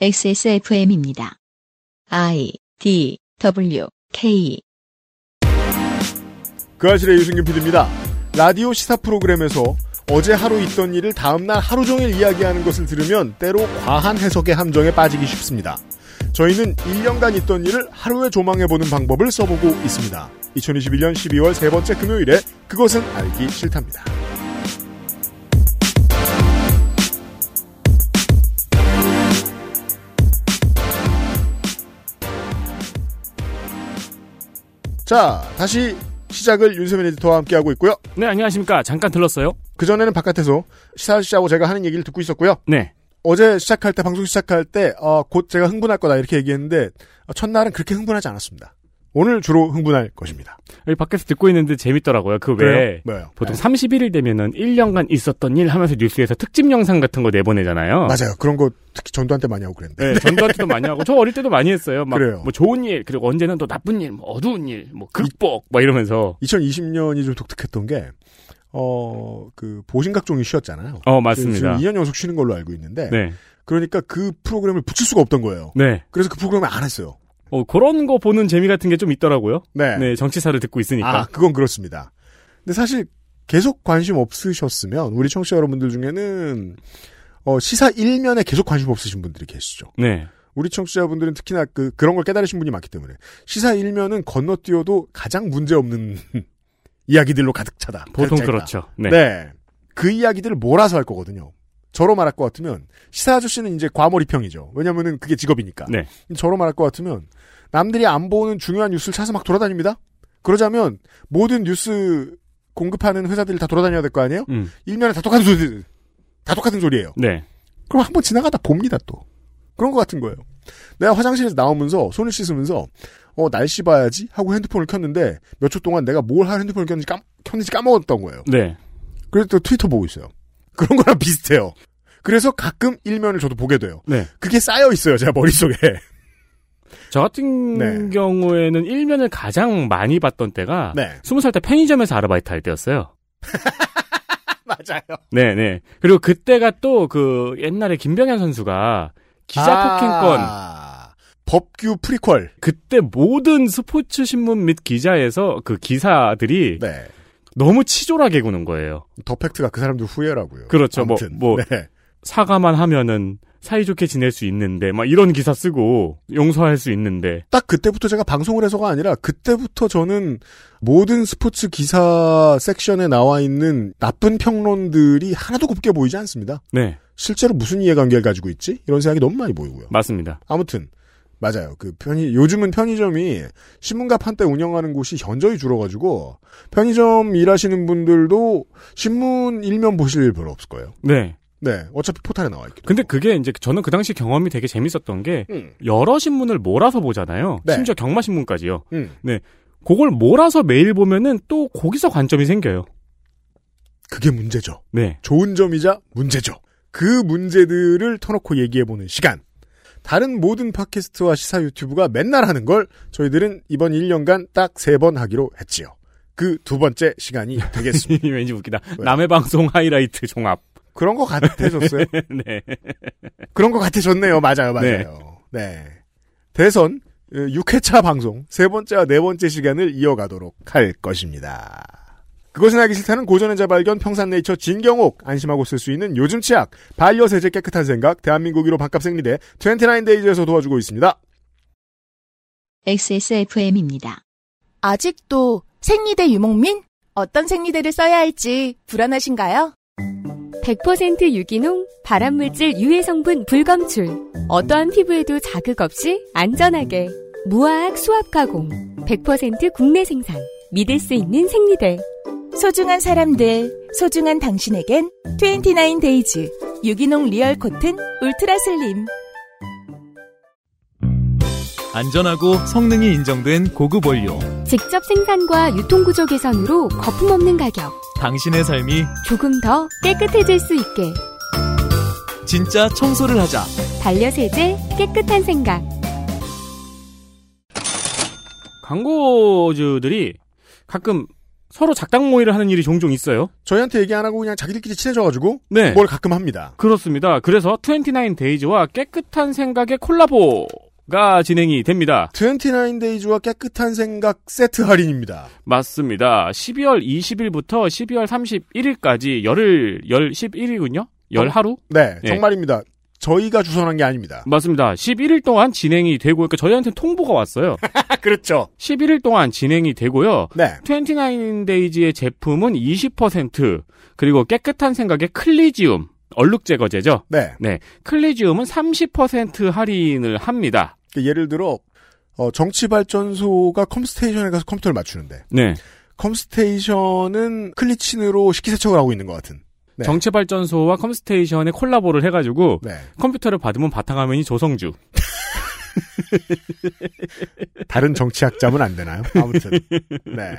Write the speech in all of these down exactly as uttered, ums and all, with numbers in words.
엑스에스에프엠입니다. I, D, W, K 그 아실의 유승균 피디입니다. 라디오 시사 프로그램에서 어제 하루 있던 일을 다음날 하루 종일 이야기하는 것을 들으면 때로 과한 해석의 함정에 빠지기 쉽습니다. 저희는 일 년간 있던 일을 하루에 조망해보는 방법을 써보고 있습니다. 이천이십일 년 십이월 세 번째 금요일에 그것은 알기 싫답니다. 자, 다시 시작을 윤세민 에디터와 함께하고 있고요. 네, 안녕하십니까. 잠깐 들렀어요. 그전에는 바깥에서 시사씨하고 제가 하는 얘기를 듣고 있었고요. 네. 어제 시작할 때, 방송 시작할 때, 어, 곧 제가 흥분할 거다 이렇게 얘기했는데, 첫날은 그렇게 흥분하지 않았습니다. 오늘 주로 흥분할 것입니다. 여기 밖에서 듣고 있는데 재밌더라고요. 그 외에 뭐예요? 보통 네. 삼십일 일 되면은 일 년간 있었던 일 하면서 뉴스에서 특집 영상 같은 거 내보내잖아요. 맞아요. 그런 거 특히 전두환 때 많이 하고 그랬는데. 네, 네. 전두환 때도 많이 하고 저 어릴 때도 많이 했어요. 막 그래요. 뭐 좋은 일, 그리고 언제는 또 나쁜 일, 뭐 어두운 일, 뭐 극복, 막 이러면서. 이천이십 년이 좀 독특했던 게 어, 그 보신각종이 쉬었잖아요. 어, 맞습니다. 지금 이 년 연속 쉬는 걸로 알고 있는데. 네. 그러니까 그 프로그램을 붙일 수가 없던 거예요. 네. 그래서 그 프로그램을 안 했어요. 어, 그런 거 보는 재미 같은 게 좀 있더라고요. 네. 네, 정치사를 듣고 있으니까. 아, 그건 그렇습니다. 근데 사실 계속 관심 없으셨으면, 우리 청취자 여러분들 중에는, 어, 시사 일면에 계속 관심 없으신 분들이 계시죠. 네. 우리 청취자분들은 특히나 그, 그런 걸 깨달으신 분이 많기 때문에. 시사 일면은 건너뛰어도 가장 문제없는 이야기들로 가득 차다. 보통 가득 그렇죠. 네. 네. 그 이야기들을 몰아서 할 거거든요. 저로 말할 것 같으면 시사 아저씨는 이제 과몰입형이죠. 왜냐면은 그게 직업이니까. 네. 저로 말할 것 같으면 남들이 안 보는 중요한 뉴스를 찾아서 막 돌아다닙니다. 그러자면 모든 뉴스 공급하는 회사들이 다 돌아다녀야 될 거 아니에요? 음. 일면에 다 똑같은 소리, 다 똑같은 소리예요. 네. 그럼 한번 지나가다 봅니다 또. 그런 것 같은 거예요. 내가 화장실에서 나오면서 손을 씻으면서 어 날씨 봐야지 하고 핸드폰을 켰는데 몇 초 동안 내가 뭘 할 핸드폰을 켰는지, 까, 켰는지 까먹었던 거예요. 네. 그래서 또 트위터 보고 있어요. 그런 거랑 비슷해요. 그래서 가끔 일면을 저도 보게 돼요. 네. 그게 쌓여 있어요, 제가 머릿속에. 저 같은 네. 경우에는 일면을 가장 많이 봤던 때가 네. 스무 살 때 편의점에서 아르바이트 할 때였어요. 맞아요. 네네. 그리고 그때가 또 그 옛날에 김병현 선수가 기자 폭행권. 아, 법규 프리퀄. 그때 모든 스포츠 신문 및 기자에서 그 기사들이 네. 너무 치졸하게 구는 거예요. 더 팩트가 그 사람들 후회라고요. 그렇죠. 아무튼, 뭐, 뭐 네. 사과만 하면은 사이좋게 지낼 수 있는데 막 이런 기사 쓰고 용서할 수 있는데. 딱 그때부터 제가 방송을 해서가 아니라 그때부터 저는 모든 스포츠 기사 섹션에 나와 있는 나쁜 평론들이 하나도 곱게 보이지 않습니다. 네. 실제로 무슨 이해관계를 가지고 있지? 이런 생각이 너무 많이 보이고요. 맞습니다. 아무튼. 맞아요. 그 편의 요즘은 편의점이 신문갑 한때 운영하는 곳이 현저히 줄어가지고 편의점 일하시는 분들도 신문 일면 보실 일 별로 없을 거예요. 네, 네. 어차피 포탈에 나와 있기. 근데 그게 이제 저는 그 당시 경험이 되게 재밌었던 게 음. 여러 신문을 몰아서 보잖아요. 네. 심지어 경마 신문까지요. 음. 네, 그걸 몰아서 매일 보면은 또 거기서 관점이 생겨요. 그게 문제죠. 네, 좋은 점이자 문제죠. 그 문제들을 터놓고 얘기해보는 시간. 다른 모든 팟캐스트와 시사 유튜브가 맨날 하는 걸 저희들은 이번 일 년간 딱 세 번 하기로 했지요. 그 두 번째 시간이 되겠습니다. 왠지 웃기다. 왜? 남의 방송 하이라이트 종합. 그런 거 같아졌어요. 네. 그런 거 같아졌네요. 맞아요. 맞아요. 네. 네. 대선 육 회차 방송 세 번째와 네 번째 시간을 이어가도록 할 것입니다. 그것은 알기 싫다는 고전의 재발견, 평산네이처 진경옥, 안심하고 쓸 수 있는 요즘 치약, 반려세제 깨끗한 생각, 대한민국 일 호 반값 생리대, 이십구 데이즈에서 도와주고 있습니다. 엑스에스에프엠입니다. 아직도 생리대 유목민? 어떤 생리대를 써야 할지 불안하신가요? 백 퍼센트 유기농, 발암물질 유해 성분 불검출. 어떠한 피부에도 자극 없이 안전하게. 무화학 수압 가공, 백 퍼센트 국내 생산, 믿을 수 있는 생리대. 소중한 사람들, 소중한 당신에겐 이십구 데이즈 유기농 리얼 코튼 울트라 슬림. 안전하고 성능이 인정된 고급 원료, 직접 생산과 유통구조 개선으로 거품 없는 가격, 당신의 삶이 조금 더 깨끗해질 수 있게 진짜 청소를 하자. 반려세제 깨끗한 생각. 광고주들이 가끔 서로 작당 모의를 하는 일이 종종 있어요. 저희한테 얘기 안 하고 그냥 자기들끼리 친해져가지고 네. 뭘 가끔 합니다. 그렇습니다. 그래서 이십구 데이즈와 깨끗한 생각의 콜라보가 진행이 됩니다. 이십구 데이즈와 깨끗한 생각 세트 할인입니다. 맞습니다. 십이월 이십일부터 십이월 삼십일일까지 열흘, 열, 십일 일이군요? 열 하루? 네, 네. 정말입니다. 저희가 주선한 게 아닙니다. 맞습니다. 십일 일 동안 진행이 되고, 그러니까 저희한테는 통보가 왔어요. 그렇죠. 십일 일 동안 진행이 되고요. 네. 이십구 데이즈의 제품은 이십 퍼센트, 그리고 깨끗한 생각의 클리지움, 얼룩 제거제죠. 네. 네. 클리지움은 삼십 퍼센트 할인을 합니다. 그러니까 예를 들어, 어, 정치발전소가 컴스테이션에 가서 컴퓨터를 맞추는데. 네. 컴스테이션은 클리친으로 식기세척을 하고 있는 것 같은. 네. 정치발전소와 컴스테이션의 콜라보를 해가지고 네. 컴퓨터를 받으면 바탕화면이 조성주. 다른 정치학자면 안 되나요? 아무튼 네,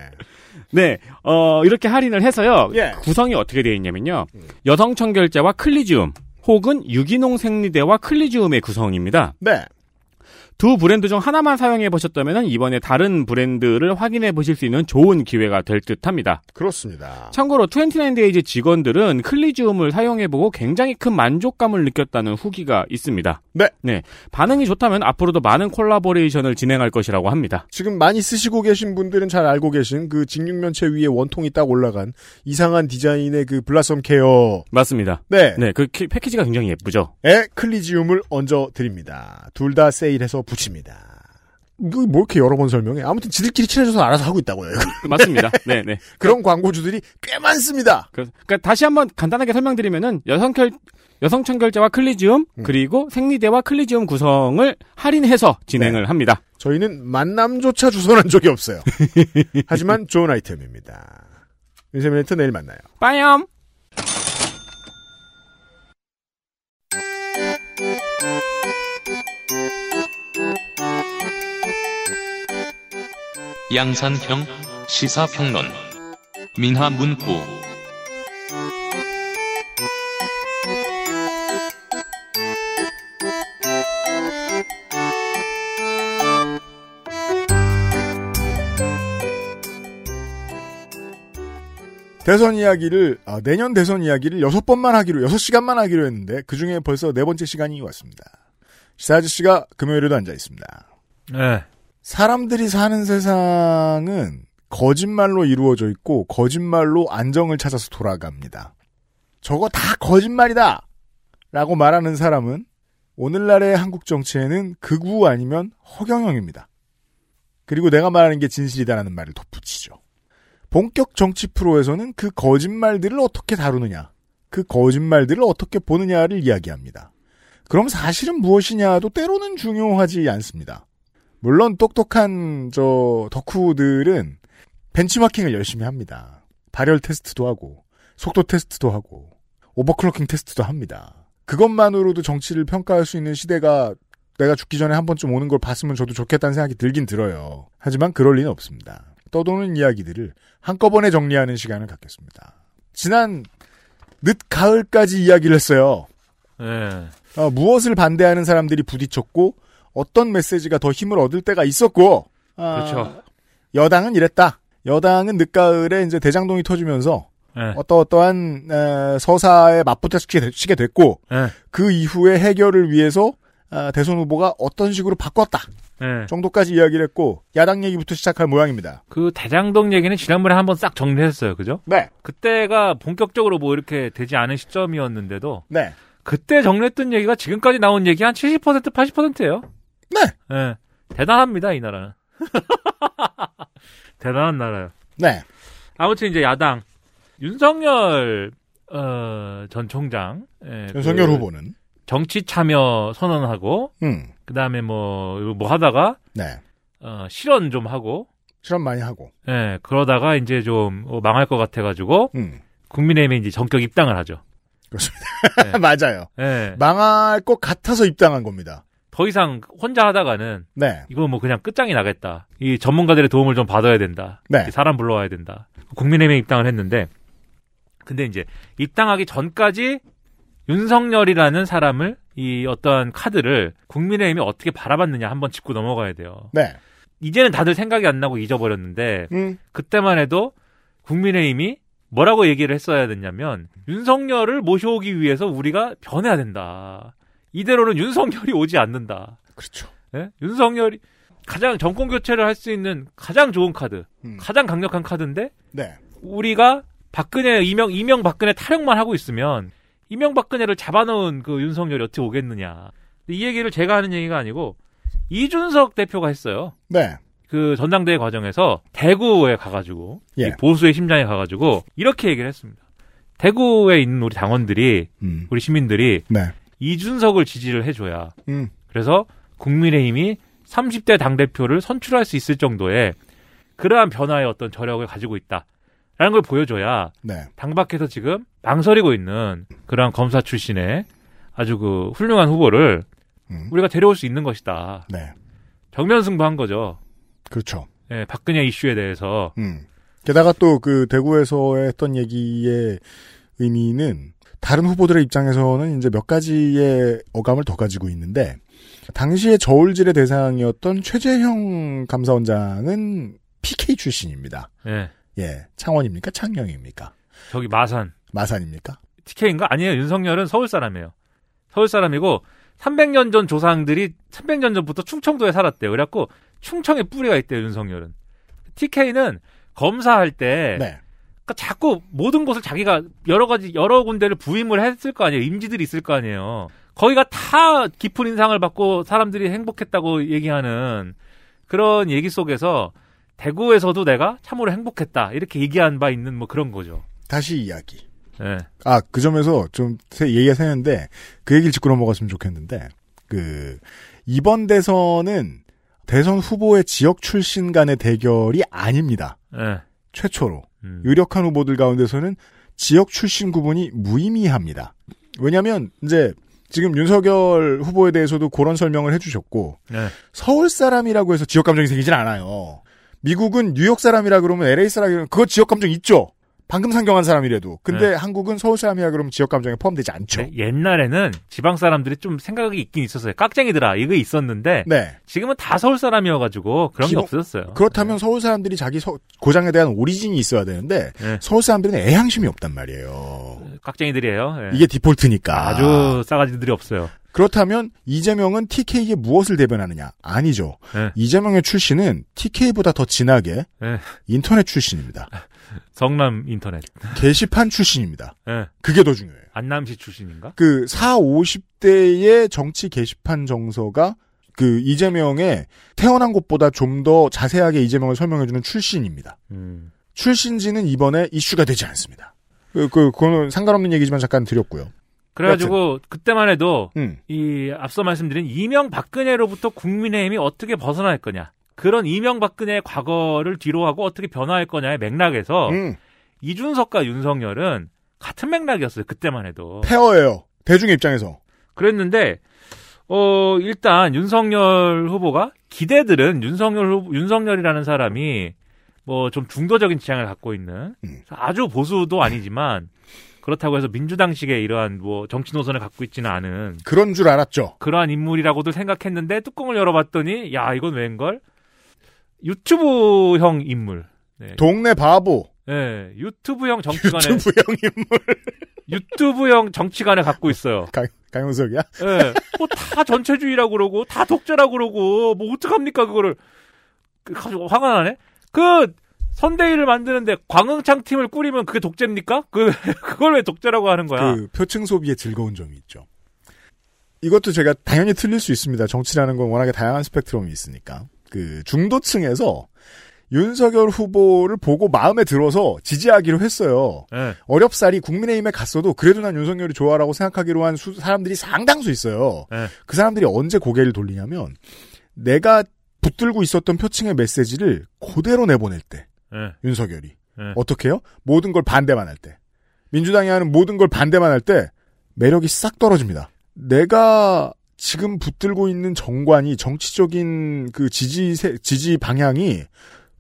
네, 어, 이렇게 할인을 해서요. 예. 구성이 어떻게 되어 있냐면요. 음. 여성 청결제와 클리지움 혹은 유기농 생리대와 클리지움의 구성입니다. 네. 두 브랜드 중 하나만 사용해 보셨다면 이번에 다른 브랜드를 확인해 보실 수 있는 좋은 기회가 될 듯합니다. 그렇습니다. 참고로 이십구 데이즈 직원들은 클리지움을 사용해 보고 굉장히 큰 만족감을 느꼈다는 후기가 있습니다. 네. 네. 반응이 좋다면 앞으로도 많은 콜라보레이션을 진행할 것이라고 합니다. 지금 많이 쓰시고 계신 분들은 잘 알고 계신 그 직육면체 위에 원통이 딱 올라간 이상한 디자인의 그 블라썸 케어. 맞습니다. 네. 네. 그 패키지가 굉장히 예쁘죠. 에 클리지움을 얹어 드립니다. 둘 다 세일해서 붙입니다. 뭐 이렇게 여러 번 설명해. 아무튼 지들끼리 친해져서 알아서 하고 있다고요. 맞습니다. 네, 네. 그런 광고주들이 꽤 많습니다. 그러니까 다시 한번 간단하게 설명드리면은 여성결 여성 청결제와 클리지움 음. 그리고 생리대와 클리지움 구성을 할인해서 진행을 네. 합니다. 저희는 만남조차 주선한 적이 없어요. 하지만 좋은 아이템입니다. 윤세민네트 내일 만나요. 빠염. 양산형 시사평론 민하문구 대선 이야기를 아, 내년 대선 이야기를 여섯 번만 하기로 여섯 시간만 하기로 했는데 그 중에 벌써 네 번째 시간이 왔습니다. 시사 아저씨가 금요일에도 앉아 있습니다. 네. 사람들이 사는 세상은 거짓말로 이루어져 있고 거짓말로 안정을 찾아서 돌아갑니다. 저거 다 거짓말이다! 라고 말하는 사람은 오늘날의 한국 정치에는 극우 아니면 허경영입니다. 그리고 내가 말하는 게 진실이다라는 말을 덧붙이죠. 본격 정치 프로에서는 그 거짓말들을 어떻게 다루느냐, 그 거짓말들을 어떻게 보느냐를 이야기합니다. 그럼 사실은 무엇이냐도 때로는 중요하지 않습니다. 물론 똑똑한 저 덕후들은 벤치마킹을 열심히 합니다. 발열 테스트도 하고 속도 테스트도 하고 오버클럭킹 테스트도 합니다. 그것만으로도 정치를 평가할 수 있는 시대가 내가 죽기 전에 한 번쯤 오는 걸 봤으면 저도 좋겠다는 생각이 들긴 들어요. 하지만 그럴 리는 없습니다. 떠도는 이야기들을 한꺼번에 정리하는 시간을 갖겠습니다. 지난 늦가을까지 이야기를 했어요. 네. 어, 무엇을 반대하는 사람들이 부딪혔고 어떤 메시지가 더 힘을 얻을 때가 있었고, 아, 그렇죠. 여당은 이랬다. 여당은 늦가을에 이제 대장동이 터지면서 네. 어떠어떠한 에, 서사에 맞붙어치게 됐고, 네. 그 이후에 해결을 위해서 아, 대선 후보가 어떤 식으로 바꿨다 네. 정도까지 이야기를 했고, 야당 얘기부터 시작할 모양입니다. 그 대장동 얘기는 지난번에 한번 싹 정리했어요, 그죠? 네. 그때가 본격적으로 뭐 이렇게 되지 않은 시점이었는데도, 네. 그때 정리했던 얘기가 지금까지 나온 얘기 한 칠십 퍼센트, 팔십 퍼센트예요. 네. 네. 대단합니다, 이 나라는. 대단한 나라예요. 네. 아무튼 이제 야당 윤석열 어, 전 총장 예, 윤석열 그 후보는 정치 참여 선언하고 음. 그다음에 뭐뭐 뭐 하다가 네. 어, 실언 좀 하고 실언 많이 하고. 예. 그러다가 이제 좀 망할 것 같아 가지고 음. 국민의힘에 이제 전격 입당을 하죠. 그렇습니다. 네. 맞아요. 네. 망할 것 같아서 입당한 겁니다. 더 이상 혼자 하다가는 네. 이거 뭐 그냥 끝장이 나겠다. 이 전문가들의 도움을 좀 받아야 된다. 네. 사람 불러와야 된다. 국민의힘에 입당을 했는데 근데 이제 입당하기 전까지 윤석열이라는 사람을 이 어떠한 카드를 국민의힘이 어떻게 바라봤느냐 한번 짚고 넘어가야 돼요. 네. 이제는 다들 생각이 안 나고 잊어버렸는데 음. 그때만 해도 국민의힘이 뭐라고 얘기를 했어야 됐냐면 윤석열을 모셔오기 위해서 우리가 변해야 된다. 이대로는 윤석열이 오지 않는다. 그렇죠. 네? 윤석열이 가장 정권 교체를 할 수 있는 가장 좋은 카드, 음. 가장 강력한 카드인데 네. 우리가 박근혜, 이명, 이명 박근혜 타령만 하고 있으면 이명 박근혜를 잡아놓은 그 윤석열이 어떻게 오겠느냐. 이 얘기를 제가 하는 얘기가 아니고 이준석 대표가 했어요. 네. 그 전당대회 과정에서 대구에 가가지고 예. 이 보수의 심장에 가가지고 이렇게 얘기를 했습니다. 대구에 있는 우리 당원들이 음. 우리 시민들이 네. 이준석을 지지를 해줘야 음. 그래서 국민의힘이 삼십 대 당대표를 선출할 수 있을 정도의 그러한 변화의 어떤 저력을 가지고 있다라는 걸 보여줘야 네. 당 밖에서 지금 망설이고 있는 그러한 검사 출신의 아주 그 훌륭한 후보를 음. 우리가 데려올 수 있는 것이다. 네. 정면 승부한 거죠. 그렇죠. 예, 박근혜 이슈에 대해서. 음. 게다가 또 그 대구에서 했던 얘기의 의미는 다른 후보들의 입장에서는 이제 몇 가지의 어감을 더 가지고 있는데 당시에 저울질의 대상이었던 최재형 감사원장은 피케이 출신입니다. 예. 예. 창원입니까? 창녕입니까? 저기 마산. 마산입니까? 티케이인가? 아니에요. 윤석열은 서울 사람이에요. 서울 사람이고 삼백 년 전 조상들이 삼백 년 전부터 충청도에 살았대요. 그래갖고 충청에 뿌리가 있대요. 윤석열은. 티케이는 검사할 때 네. 그러니까 자꾸 모든 곳을 자기가 여러 가지 여러 군데를 부임을 했을 거 아니에요. 임지들이 있을 거 아니에요. 거기가 다 깊은 인상을 받고 사람들이 행복했다고 얘기하는 그런 얘기 속에서 대구에서도 내가 참으로 행복했다 이렇게 얘기한 바 있는 뭐 그런 거죠. 다시 이야기. 네. 아, 그 점에서 좀 얘기가 새는데 그 얘기를 짚고 넘어갔으면 좋겠는데 그 이번 대선은 대선 후보의 지역 출신 간의 대결이 아닙니다. 네. 최초로 음. 유력한 후보들 가운데서는 지역 출신 구분이 무의미합니다. 왜냐하면 이제 지금 윤석열 후보에 대해서도 그런 설명을 해주셨고 네. 서울 사람이라고 해서 지역 감정이 생기진 않아요. 미국은 뉴욕 사람이라 그러면 엘에이 사람이라면 그거 지역 감정 있죠. 방금 상경한 사람이라도. 근데 네. 한국은 서울 사람이라 그러면 지역 감정에 포함되지 않죠. 네, 옛날에는 지방 사람들이 좀 생각이 있긴 있었어요. 깍쟁이들아 이거 있었는데 네. 지금은 다 서울 사람이어가지고 그런 기본, 게 없어졌어요. 그렇다면 네. 서울 사람들이 자기 서, 고장에 대한 오리진이 있어야 되는데 네. 서울 사람들은 애향심이 없단 말이에요. 깍쟁이들이에요. 네. 이게 디폴트니까. 아주 싸가지들이 없어요. 그렇다면 이재명은 티케이에 무엇을 대변하느냐? 아니죠. 네. 이재명의 출신은 티케이보다 더 진하게 네. 인터넷 출신입니다. 성남 인터넷. 게시판 출신입니다. 네. 그게 더 중요해요. 안남시 출신인가? 그 사십, 오십 대의 정치 게시판 정서가 그 이재명의 태어난 곳보다 좀 더 자세하게 이재명을 설명해주는 출신입니다. 음. 출신지는 이번에 이슈가 되지 않습니다. 그, 그, 그거는 상관없는 얘기지만 잠깐 드렸고요. 그래가지고 여튼. 그때만 해도 음. 이 앞서 말씀드린 이명박근혜로부터 국민의힘이 어떻게 벗어날 거냐 그런 이명박근혜의 과거를 뒤로하고 어떻게 변화할 거냐의 맥락에서 음. 이준석과 윤석열은 같은 맥락이었어요. 그때만 해도 페어예요. 대중의 입장에서 그랬는데 어 일단 윤석열 후보가 기대들은 윤석열 후보, 윤석열이라는 사람이 뭐 좀 중도적인 지향을 갖고 있는 음. 아주 보수도 아니지만 그렇다고 해서 민주당식의 이러한 뭐 정치 노선을 갖고 있지는 않은 그런 줄 알았죠. 그러한 인물이라고도 생각했는데 뚜껑을 열어봤더니 야 이건 웬걸 유튜브형 인물. 네. 동네 바보. 네, 유튜브형 정치관에 유튜브형 인물. 유튜브형 정치관에 갖고 있어요. 강, 강용석이야? 네, 뭐 다 전체주의라고 그러고 다 독재라고 그러고 뭐 어떡합니까 그거를 화가 나네. 그 선대위를 만드는데 광흥창 팀을 꾸리면 그게 독재입니까? 그, 그걸 왜 독재라고 하는 거야? 그 표층 소비의 즐거운 점이 있죠. 이것도 제가 당연히 틀릴 수 있습니다. 정치라는 건 워낙에 다양한 스펙트럼이 있으니까. 그 중도층에서 윤석열 후보를 보고 마음에 들어서 지지하기로 했어요. 네. 어렵사리 국민의힘에 갔어도 그래도 난 윤석열이 좋아라고 생각하기로 한 수, 사람들이 상당수 있어요. 네. 그 사람들이 언제 고개를 돌리냐면 내가 붙들고 있었던 표층의 메시지를 그대로 내보낼 때. 네. 윤석열이. 네. 어떻게 해요? 모든 걸 반대만 할 때. 민주당이 하는 모든 걸 반대만 할 때 매력이 싹 떨어집니다. 내가 지금 붙들고 있는 정관이 정치적인 그 지지, 지지 방향이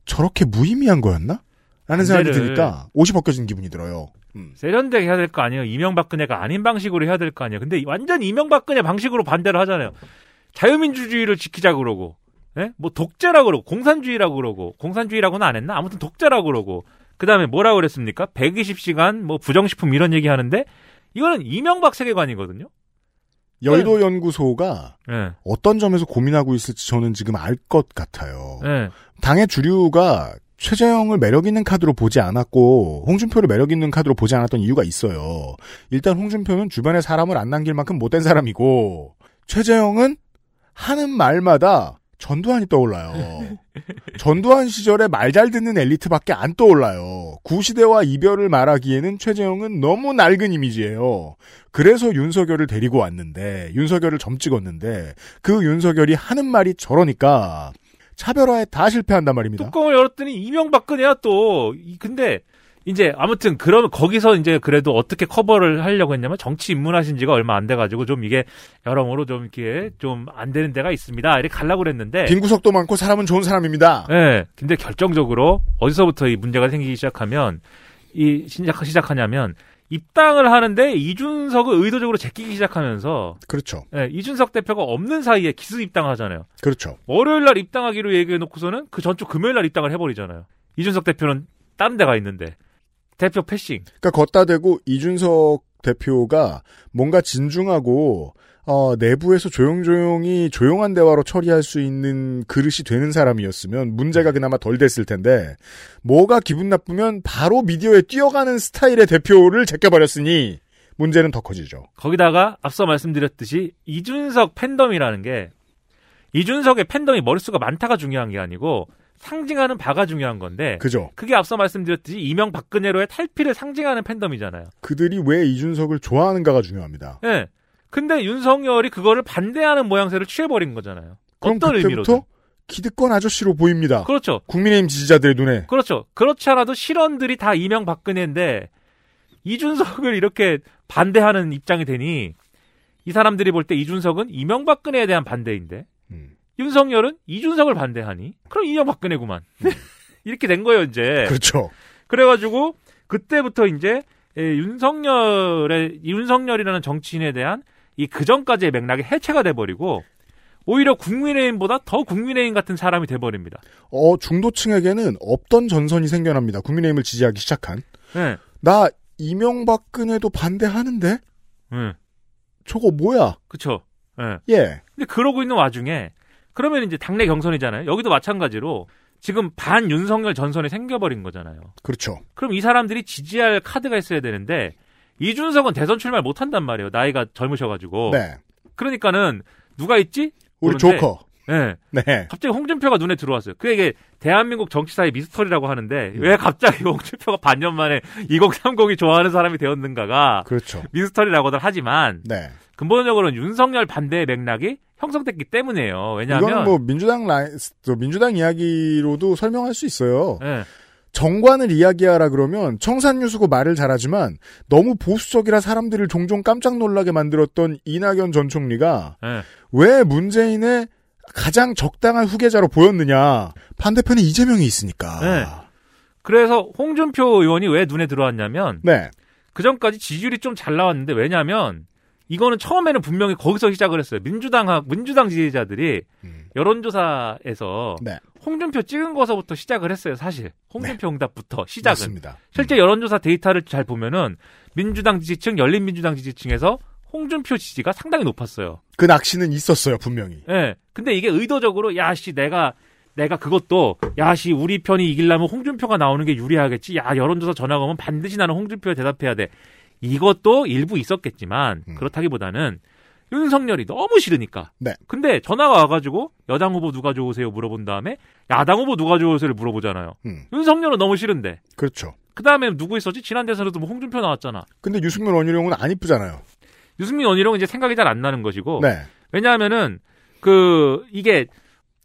저렇게 무의미한 거였나? 라는 생각이 드니까 옷이 벗겨진 기분이 들어요. 음. 세련되게 해야 될 거 아니에요. 이명박근혜가 아닌 방식으로 해야 될 거 아니에요. 근데 완전 이명박근혜 방식으로 반대를 하잖아요. 자유민주주의를 지키자 그러고. 예? 뭐 독재라고 그러고 공산주의라고 그러고 공산주의라고는 안 했나? 아무튼 독재라고 그러고 그다음에 뭐라고 그랬습니까? 백이십 시간 뭐 부정식품 이런 얘기하는데 이거는 이명박 세계관이거든요. 여의도연구소가 네. 어떤 점에서 고민하고 있을지 저는 지금 알 것 같아요. 네. 당의 주류가 최재형을 매력있는 카드로 보지 않았고 홍준표를 매력있는 카드로 보지 않았던 이유가 있어요. 일단 홍준표는 주변에 사람을 안 남길 만큼 못된 사람이고 최재형은 하는 말마다 전두환이 떠올라요. 전두환 시절에 말 잘 듣는 엘리트밖에 안 떠올라요. 구시대와 이별을 말하기에는 최재형은 너무 낡은 이미지예요. 그래서 윤석열을 데리고 왔는데 윤석열을 점 찍었는데 그 윤석열이 하는 말이 저러니까 차별화에 다 실패한단 말입니다. 뚜껑을 열었더니 이명박근혜야 또. 근데 이제 아무튼 그러면 거기서 이제 그래도 어떻게 커버를 하려고 했냐면 정치 입문하신 지가 얼마 안 돼가지고 좀 이게 여러모로 좀 이렇게 좀 안 되는 데가 있습니다. 이렇게 가려고 그랬는데 빈 구석도 많고 사람은 좋은 사람입니다. 네. 근데 결정적으로 어디서부터 이 문제가 생기기 시작하면 이 시작 시작하냐면 입당을 하는데 이준석을 의도적으로 제끼기 시작하면서 그렇죠. 네, 이준석 대표가 없는 사이에 기습 입당하잖아요. 그렇죠. 월요일 날 입당하기로 얘기해 놓고서는 그 전주 금요일 날 입당을 해버리잖아요. 이준석 대표는 다른 데가 있는데. 대표 패싱. 그러니까 걷다 대고 이준석 대표가 뭔가 진중하고 어, 내부에서 조용조용히 조용한 대화로 처리할 수 있는 그릇이 되는 사람이었으면 문제가 그나마 덜 됐을 텐데 뭐가 기분 나쁘면 바로 미디어에 뛰어가는 스타일의 대표를 제껴버렸으니 문제는 더 커지죠. 거기다가 앞서 말씀드렸듯이 이준석 팬덤이라는 게 이준석의 팬덤이 머릿수가 많다가 중요한 게 아니고 상징하는 바가 중요한 건데 그죠. 그게 앞서 말씀드렸듯이 이명박근혜로의 탈피를 상징하는 팬덤이잖아요. 그들이 왜 이준석을 좋아하는가가 중요합니다. 네. 근데 윤석열이 그거를 반대하는 모양새를 취해버린 거잖아요. 그럼 어떤 그때부터 의미로든. 기득권 아저씨로 보입니다. 그렇죠. 국민의힘 지지자들의 눈에. 그렇죠. 그렇지 않아도 실언들이 다 이명박근혜인데 이준석을 이렇게 반대하는 입장이 되니 이 사람들이 볼 때 이준석은 이명박근혜에 대한 반대인데 음. 윤석열은 이준석을 반대하니 그럼 이명박근혜구만. 이렇게 된 거예요 이제. 그렇죠. 그래가지고 그때부터 이제 윤석열의 윤석열이라는 정치인에 대한 이 그전까지의 맥락이 해체가 돼버리고 오히려 국민의힘보다 더 국민의힘 같은 사람이 돼버립니다. 어 중도층에게는 없던 전선이 생겨납니다. 국민의힘을 지지하기 시작한. 네. 나 이명박근혜도 반대하는데. 네. 저거 뭐야? 그렇죠. 네. 예. 근데 그러고 있는 와중에. 그러면 이제 당내 경선이잖아요. 여기도 마찬가지로 지금 반 윤석열 전선이 생겨버린 거잖아요. 그렇죠. 그럼 이 사람들이 지지할 카드가 있어야 되는데 이준석은 대선 출마를 못한단 말이에요. 나이가 젊으셔가지고. 네. 그러니까는 누가 있지? 우리 그런데, 조커. 네. 네. 갑자기 홍준표가 눈에 들어왔어요. 그게 이게 대한민국 정치사의 미스터리라고 하는데 왜 갑자기 홍준표가 반년 만에 이공삼공이 좋아하는 사람이 되었는가가 그렇죠. 미스터리라고들 하지만 네. 근본적으로는 윤석열 반대의 맥락이 형성됐기 때문에요. 왜냐하면 이건 뭐 민주당 라인, 민주당 이야기로도 설명할 수 있어요. 네. 정관을 이야기하라 그러면 청산유수고 말을 잘하지만 너무 보수적이라 사람들을 종종 깜짝 놀라게 만들었던 이낙연 전 총리가 네. 왜 문재인의 가장 적당한 후계자로 보였느냐. 반대편에 이재명이 있으니까. 네. 그래서 홍준표 의원이 왜 눈에 들어왔냐면 네. 그전까지 지지율이 좀 잘 나왔는데 왜냐하면 이거는 처음에는 분명히 거기서 시작을 했어요. 민주당, 민주당 지지자들이 음. 여론조사에서 네. 홍준표 찍은 거서부터 시작을 했어요, 사실. 홍준표 네. 응답부터 시작은. 맞습니다. 실제 음. 여론조사 데이터를 잘 보면은 민주당 지지층, 열린민주당 지지층에서 홍준표 지지가 상당히 높았어요. 그 낚시는 있었어요, 분명히. 예. 네. 근데 이게 의도적으로, 야, 씨, 내가, 내가 그것도, 야, 씨, 우리 편이 이기려면 홍준표가 나오는 게 유리하겠지. 야, 여론조사 전화가 오면 반드시 나는 홍준표에 대답해야 돼. 이것도 일부 있었겠지만 음. 그렇다기보다는 윤석열이 너무 싫으니까. 네. 근데 전화가 와가지고 여당 후보 누가 좋으세요 물어본 다음에 야당 후보 누가 좋으세요 물어보잖아요. 음. 윤석열은 너무 싫은데. 그렇죠. 그 다음에 누구 있었지? 지난 대선에도 뭐 홍준표 나왔잖아. 근데 유승민 원희룡은 안 이쁘잖아요. 유승민 원희룡은 이제 생각이 잘 안 나는 것이고. 네. 왜냐하면은 그 이게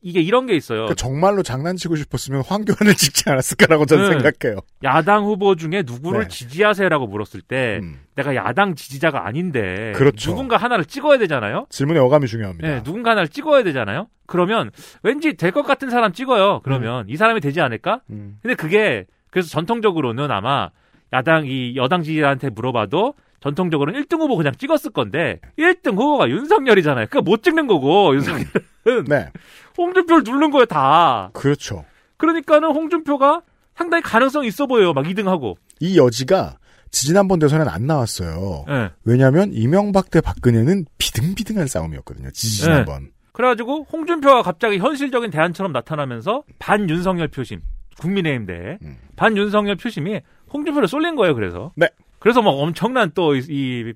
이게 이런 게 있어요. 그러니까 정말로 장난치고 싶었으면 황교안을 찍지 않았을까라고 저는 응. 생각해요. 야당 후보 중에 누구를 네. 지지하세요라고 물었을 때 음. 내가 야당 지지자가 아닌데 그렇죠. 누군가 하나를 찍어야 되잖아요. 질문의 어감이 중요합니다. 네, 누군가 하나를 찍어야 되잖아요. 그러면 왠지 될 것 같은 사람 찍어요. 그러면 음. 이 사람이 되지 않을까? 음. 근데 그게 그래서 전통적으로는 아마 야당 이 여당 지지자한테 물어봐도 전통적으로는 일 등 후보 그냥 찍었을 건데 일 등 후보가 윤석열이잖아요. 그러니까 못 찍는 거고 윤석열은 네. 홍준표를 누른 거예요 다. 그렇죠. 그러니까는 홍준표가 상당히 가능성이 있어 보여요. 막 이 등하고. 이 여지가 지난번 대선에는 안 나왔어요. 네. 왜냐하면 이명박 대 박근혜는 비등비등한 싸움이었거든요. 지지난번. 네. 그래가지고 홍준표가 갑자기 현실적인 대안처럼 나타나면서 반윤석열 표심. 국민의힘 대 음. 반윤석열 표심이 홍준표를 쏠린 거예요. 그래서. 네. 그래서 막 엄청난 또 이, 이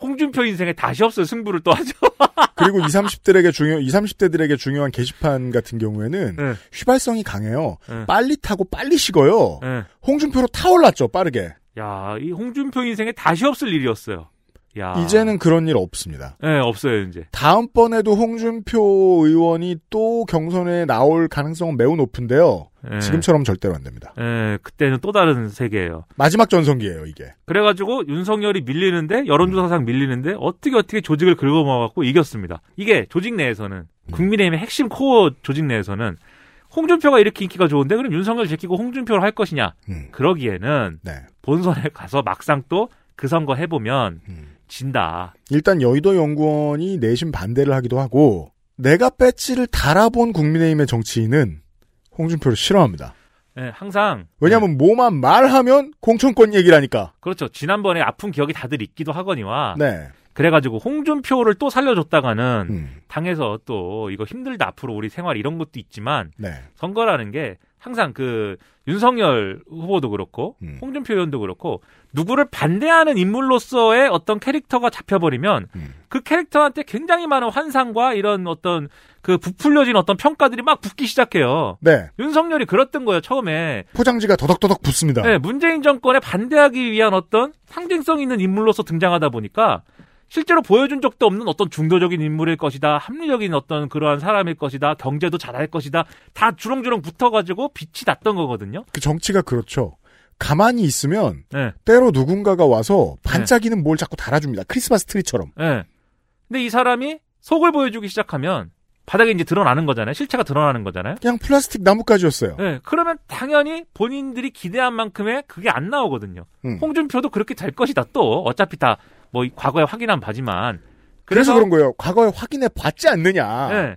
홍준표 인생에 다시 없어 승부를 또 하죠. 그리고 이십, 삼십대들에게 중요, 이십, 삼십대들에게 중요한 게시판 같은 경우에는 네. 휘발성이 강해요. 네. 빨리 타고 빨리 식어요. 네. 홍준표로 타올랐죠. 빠르게. 야, 이 홍준표 인생에 다시 없을 일이었어요. 야. 이제는 그런 일 없습니다. 네, 없어요, 이제. 다음번에도 홍준표 의원이 또 경선에 나올 가능성은 매우 높은데요. 네. 지금처럼 절대로 안 됩니다. 네, 그때는 또 다른 세계예요. 마지막 전성기예요, 이게. 그래가지고 윤석열이 밀리는데, 여론조사상 밀리는데 어떻게 어떻게 조직을 긁어모아갖고 이겼습니다. 이게 조직 내에서는, 국민의힘의 핵심 코어 조직 내에서는 홍준표가 이렇게 인기가 좋은데 그럼 윤석열 제끼고 홍준표를 할 것이냐. 음. 그러기에는 네. 본선에 가서 막상 또 그 선거 해보면 음. 진다. 일단 여의도 연구원이 내심 반대를 하기도 하고 내가 배지를 달아본 국민의힘의 정치인은 홍준표를 싫어합니다. 네, 항상. 왜냐하면 네. 뭐만 말하면 공천권 얘기라니까. 그렇죠. 지난번에 아픈 기억이 다들 있기도 하거니와 네. 그래가지고 홍준표를 또 살려줬다가는 음. 당에서 또 이거 힘들다 앞으로 우리 생활 이런 것도 있지만 네. 선거라는 게 항상 그 윤석열 후보도 그렇고 음. 홍준표 의원도 그렇고 누구를 반대하는 인물로서의 어떤 캐릭터가 잡혀버리면 음. 그 캐릭터한테 굉장히 많은 환상과 이런 어떤 그 부풀려진 어떤 평가들이 막 붙기 시작해요. 네. 윤석열이 그랬던 거예요. 처음에. 포장지가 더덕더덕 붙습니다. 네, 문재인 정권에 반대하기 위한 어떤 상징성 있는 인물로서 등장하다 보니까 실제로 보여준 적도 없는 어떤 중도적인 인물일 것이다. 합리적인 어떤 그러한 사람일 것이다. 경제도 잘할 것이다. 다 주렁주렁 붙어가지고 빛이 났던 거거든요. 그 정치가 그렇죠. 가만히 있으면 네. 때로 누군가가 와서 반짝이는 네. 뭘 자꾸 달아줍니다. 크리스마스 트리처럼. 네. 근데 이 사람이 속을 보여주기 시작하면 바닥에 이제 드러나는 거잖아요. 실체가 드러나는 거잖아요. 그냥 플라스틱 나뭇가지였어요. 네. 그러면 당연히 본인들이 기대한 만큼의 그게 안 나오거든요. 음. 홍준표도 그렇게 될 것이다. 또 어차피 다. 뭐 과거에 확인한 바지만 그래서, 그래서 그런 거예요. 과거에 확인해 봤지 않느냐. 네.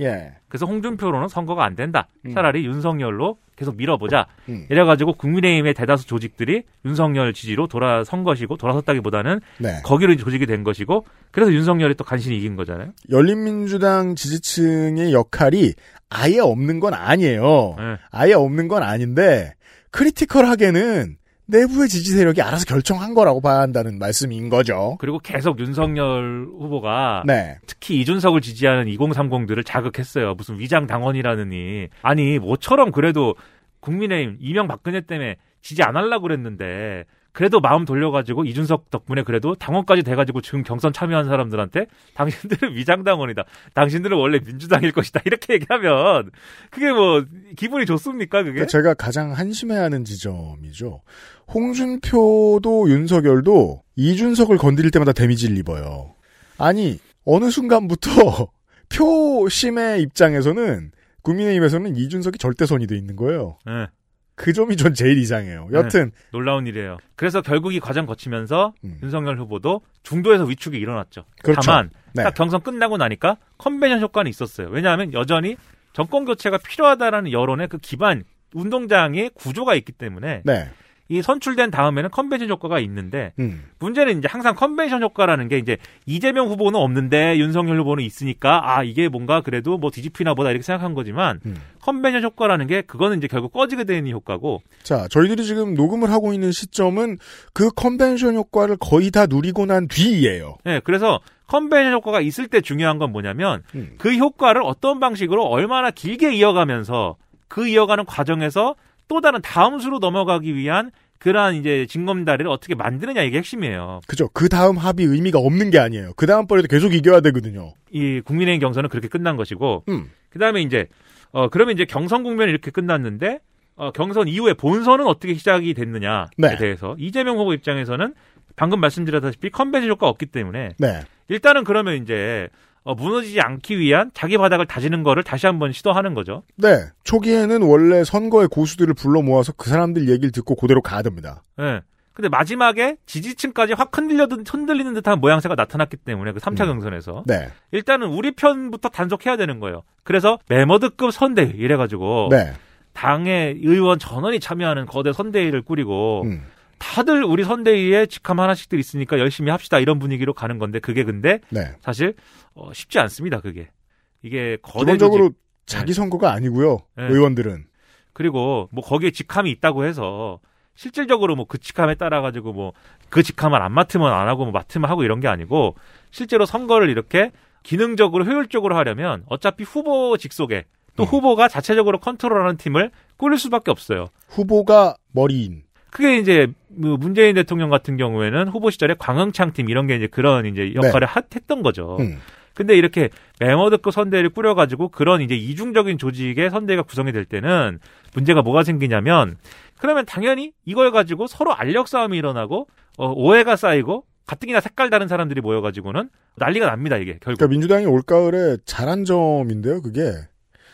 예. 그래서 홍준표로는 선거가 안 된다. 음. 차라리 윤석열로 계속 밀어보자. 음. 이래가지고 국민의힘의 대다수 조직들이 윤석열 지지로 돌아선 것이고 돌아섰다기보다는 네. 거기로 조직이 된 것이고 그래서 윤석열이 또 간신히 이긴 거잖아요. 열린민주당 지지층의 역할이 아예 없는 건 아니에요. 네. 아예 없는 건 아닌데 크리티컬하게는 내부의 지지 세력이 알아서 결정한 거라고 봐야 한다는 말씀인 거죠. 그리고 계속 윤석열 후보가 네. 특히 이준석을 지지하는 이공삼공들을 자극했어요. 무슨 위장 당원이라느니. 아니 모처럼 그래도 국민의힘 이명박근혜 때문에 지지 안 하려고 그랬는데 그래도 마음 돌려가지고 이준석 덕분에 그래도 당원까지 돼가지고 지금 경선 참여한 사람들한테 당신들은 위장당원이다. 당신들은 원래 민주당일 것이다. 이렇게 얘기하면 그게 뭐 기분이 좋습니까? 그게? 제가 가장 한심해하는 지점이죠. 홍준표도 윤석열도 이준석을 건드릴 때마다 데미지를 입어요. 아니 어느 순간부터 표심의 입장에서는 국민의힘에서는 이준석이 절대선이 돼 있는 거예요. 네. 그 점이 전 제일 이상해요. 여튼. 네, 놀라운 일이에요. 그래서 결국 이 과정 거치면서 음. 윤석열 후보도 중도에서 위축이 일어났죠. 그렇죠. 다만 네. 딱 경선 끝나고 나니까 컨벤션 효과는 있었어요. 왜냐하면 여전히 정권 교체가 필요하다라는 여론의 그 기반 운동장의 구조가 있기 때문에 네. 이 선출된 다음에는 컨벤션 효과가 있는데 음. 문제는 이제 항상 컨벤션 효과라는 게 이제 이재명 후보는 없는데 윤석열 후보는 있으니까 아 이게 뭔가 그래도 뭐 뒤집히나 보다 이렇게 생각한 거지만 음. 컨벤션 효과라는 게 그거는 이제 결국 꺼지게 되는 효과고. 자, 저희들이 지금 녹음을 하고 있는 시점은 그 컨벤션 효과를 거의 다 누리고 난 뒤예요. 네, 그래서 컨벤션 효과가 있을 때 중요한 건 뭐냐면 음. 그 효과를 어떤 방식으로 얼마나 길게 이어가면서 그 이어가는 과정에서 또 다른 다음 수로 넘어가기 위한 그러한 이제 징검다리를 어떻게 만드느냐 이게 핵심이에요. 그죠. 그 다음 합의 의미가 없는 게 아니에요. 그 다음 번에도 계속 이겨야 되거든요. 이 국민의힘 경선은 그렇게 끝난 것이고, 음. 그 다음에 이제 어 그러면 이제 경선 국면이 이렇게 끝났는데 어, 경선 이후에 본선은 어떻게 시작이 됐느냐에 네. 대해서 이재명 후보 입장에서는 방금 말씀드렸다시피 컨벤션 효과 없기 때문에 네. 일단은 그러면 이제. 어, 무너지지 않기 위한 자기 바닥을 다지는 거를 다시 한번 시도하는 거죠. 네. 초기에는 원래 선거의 고수들을 불러 모아서 그 사람들 얘기를 듣고 그대로 가야 됩니다. 네. 근데 마지막에 지지층까지 확 흔들려든, 흔들리는 듯한 모양새가 나타났기 때문에 그 삼 차 음. 경선에서. 네. 일단은 우리 편부터 단속해야 되는 거예요. 그래서 메머드급 선대위 이래가지고. 네. 당의 의원 전원이 참여하는 거대 선대위를 꾸리고 음. 다들 우리 선대위에 직함 하나씩들 있으니까 열심히 합시다 이런 분위기로 가는 건데 그게 근데 네. 사실 어, 쉽지 않습니다. 그게 이게 거대 기본적으로 조직. 자기 선거가 아니고요. 네. 의원들은 그리고 뭐 거기에 직함이 있다고 해서 실질적으로 뭐 그 직함에 따라 가지고 뭐 그 직함을 안 맡으면 안 하고 뭐 맡으면 하고 이런 게 아니고 실제로 선거를 이렇게 기능적으로 효율적으로 하려면 어차피 후보직 속에 또 네. 후보가 자체적으로 컨트롤하는 팀을 꾸릴 수밖에 없어요. 후보가 머리인. 그게 이제 문재인 대통령 같은 경우에는 후보 시절에 광흥창 팀 이런 게 이제 그런 이제 역할을 네. 했던 거죠. 음. 근데 이렇게 메머드급 선대를 꾸려가지고 그런 이제 이중적인 조직의 선대가 구성이 될 때는 문제가 뭐가 생기냐면 그러면 당연히 이걸 가지고 서로 알력 싸움이 일어나고 어, 오해가 쌓이고 가뜩이나 색깔 다른 사람들이 모여가지고는 난리가 납니다 이게 결국. 그러니까 민주당이 올가을에 잘한 점인데요 그게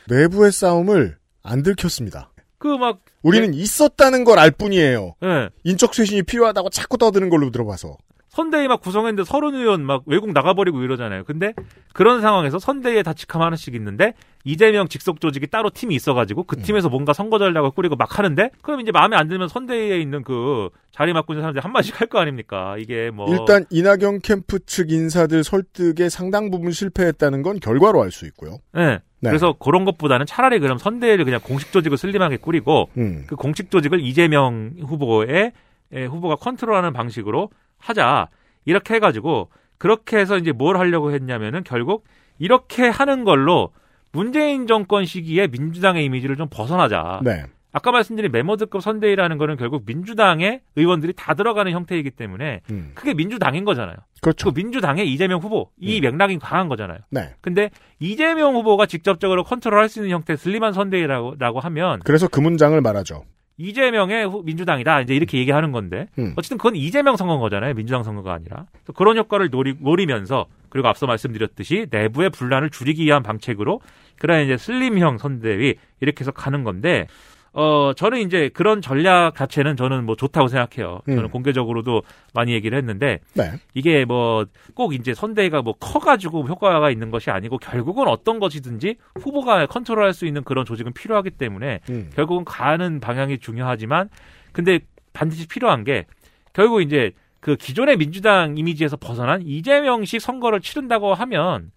내부의 싸움을 안 들켰습니다. 그 막 우리는 네. 있었다는 걸 알 뿐이에요. 네. 인적 쇄신이 필요하다고 자꾸 떠드는 걸로 들어봐서. 선대위 막 구성했는데 설훈 의원 막 외국 나가버리고 이러잖아요. 근데 그런 상황에서 선대위에 다 직함 하나씩 있는데 이재명 직속 조직이 따로 팀이 있어가지고 그 팀에서 뭔가 선거 전략을 꾸리고 막 하는데 그럼 이제 마음에 안 들면 선대위에 있는 그 자리 맡고 있는 사람들 한마디씩 할 거 아닙니까? 이게 뭐 일단 이낙연 캠프 측 인사들 설득에 상당 부분 실패했다는 건 결과로 알 수 있고요. 네. 네. 그래서 그런 것보다는 차라리 그럼 선대위를 그냥 공식 조직을 슬림하게 꾸리고 음. 그 공식 조직을 이재명 후보의 예, 후보가 컨트롤하는 방식으로 하자. 이렇게 해가지고 그렇게 해서 이제 뭘 하려고 했냐면은 결국 이렇게 하는 걸로 문재인 정권 시기에 민주당의 이미지를 좀 벗어나자. 네. 아까 말씀드린 메머드급 선대위라는 거는 결국 민주당의 의원들이 다 들어가는 형태이기 때문에 음. 그게 민주당인 거잖아요. 그렇죠. 그 민주당의 이재명 후보 이 음. 맥락이 강한 거잖아요. 네. 근데 이재명 후보가 직접적으로 컨트롤할 수 있는 형태의 슬림한 선대위라고 라고 하면 그래서 그 문장을 말하죠. 이재명의 민주당이다. 이제 이렇게 얘기하는 건데. 음. 어쨌든 그건 이재명 선거인 거잖아요. 민주당 선거가 아니라. 그런 효과를 노리, 노리면서 그리고 앞서 말씀드렸듯이 내부의 분란을 줄이기 위한 방책으로 그런 이제 슬림형 선대위 이렇게 해서 가는 건데 어, 저는 이제 그런 전략 자체는 저는 뭐 좋다고 생각해요. 저는 음. 공개적으로도 많이 얘기를 했는데 네. 이게 뭐 꼭 이제 선대위가 뭐 커가지고 효과가 있는 것이 아니고 결국은 어떤 것이든지 후보가 컨트롤할 수 있는 그런 조직은 필요하기 때문에 음. 결국은 가는 방향이 중요하지만 근데 반드시 필요한 게 결국 이제 그 기존의 민주당 이미지에서 벗어난 이재명식 선거를 치른다고 하면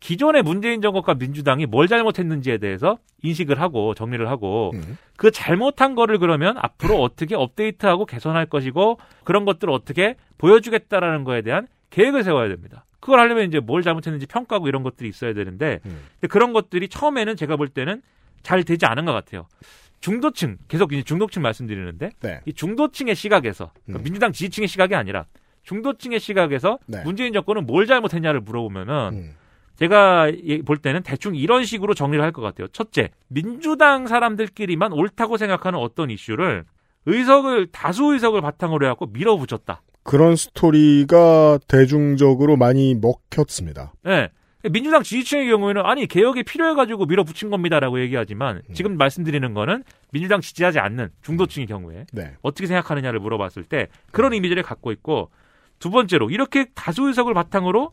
기존의 문재인 정권과 민주당이 뭘 잘못했는지에 대해서 인식을 하고 정리를 하고 음. 그 잘못한 거를 그러면 앞으로 어떻게 업데이트하고 개선할 것이고 그런 것들을 어떻게 보여주겠다라는 거에 대한 계획을 세워야 됩니다. 그걸 하려면 이제 뭘 잘못했는지 평가하고 이런 것들이 있어야 되는데 음. 근데 그런 것들이 처음에는 제가 볼 때는 잘 되지 않은 것 같아요. 중도층, 계속 이제 중도층 말씀드리는데 네. 이 중도층의 시각에서 그러니까 음. 민주당 지지층의 시각이 아니라 중도층의 시각에서 네. 문재인 정권은 뭘 잘못했냐를 물어보면은 음. 제가 볼 때는 대충 이런 식으로 정리를 할 것 같아요. 첫째, 민주당 사람들끼리만 옳다고 생각하는 어떤 이슈를 의석을 다수 의석을 바탕으로 해갖고 밀어붙였다. 그런 스토리가 대중적으로 많이 먹혔습니다. 네, 민주당 지지층의 경우에는 아니 개혁이 필요해가지고 밀어붙인 겁니다라고 얘기하지만 음. 지금 말씀드리는 거는 민주당 지지하지 않는 중도층의 경우에 네. 어떻게 생각하느냐를 물어봤을 때 그런 이미지를 갖고 있고 두 번째로 이렇게 다수 의석을 바탕으로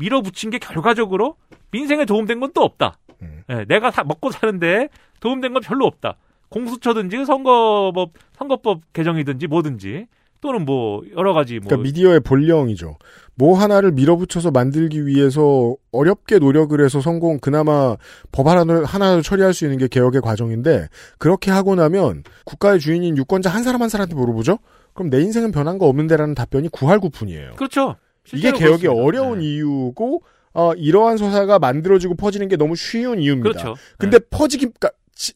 밀어붙인 게 결과적으로 민생에 도움된 건 또 없다. 음. 네, 내가 사, 먹고 사는데 도움된 건 별로 없다. 공수처든지 선거법, 선거법 개정이든지 뭐든지 또는 뭐 여러 가지. 뭐. 그러니까 미디어의 본령이죠. 뭐 하나를 밀어붙여서 만들기 위해서 어렵게 노력을 해서 성공 그나마 법 하나를, 하나를 처리할 수 있는 게 개혁의 과정인데 그렇게 하고 나면 국가의 주인인 유권자 한 사람 한 사람한테 물어보죠. 그럼 내 인생은 변한 거 없는데라는 답변이 구할구푼이에요. 그렇죠. 이게 개혁이 그렇습니다. 어려운 네. 이유고 어, 이러한 서사가 만들어지고 퍼지는 게 너무 쉬운 이유입니다. 그렇죠. 근데 네. 퍼지기 치,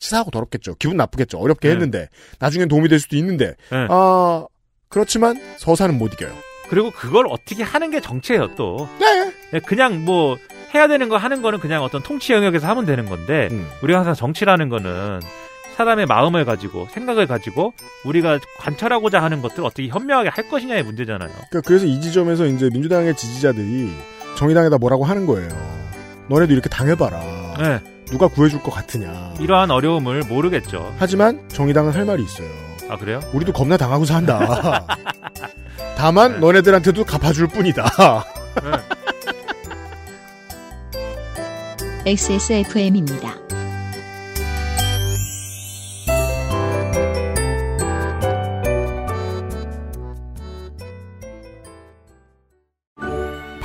치사하고 더럽겠죠. 기분 나쁘겠죠. 어렵게 네. 했는데 나중엔 도움이 될 수도 있는데 네. 어, 그렇지만 서사는 못 이겨요. 그리고 그걸 어떻게 하는 게 정치예요 또. 네. 그냥 뭐 해야 되는 거 하는 거는 그냥 어떤 통치 영역에서 하면 되는 건데 음. 우리가 항상 정치라는 거는 사람의 마음을 가지고 생각을 가지고 우리가 관철하고자 하는 것들을 어떻게 현명하게 할 것이냐의 문제잖아요. 그러니까 그래서 이 지점에서 이제 민주당의 지지자들이 정의당에다 뭐라고 하는 거예요. 너네도 이렇게 당해봐라. 네. 누가 구해줄 것 같으냐. 이러한 어려움을 모르겠죠. 하지만 정의당은 할 말이 있어요. 아 그래요? 우리도 겁나 당하고 산다. 다만 네. 너네들한테도 갚아줄 뿐이다. 네. 엑스에스에프엠입니다.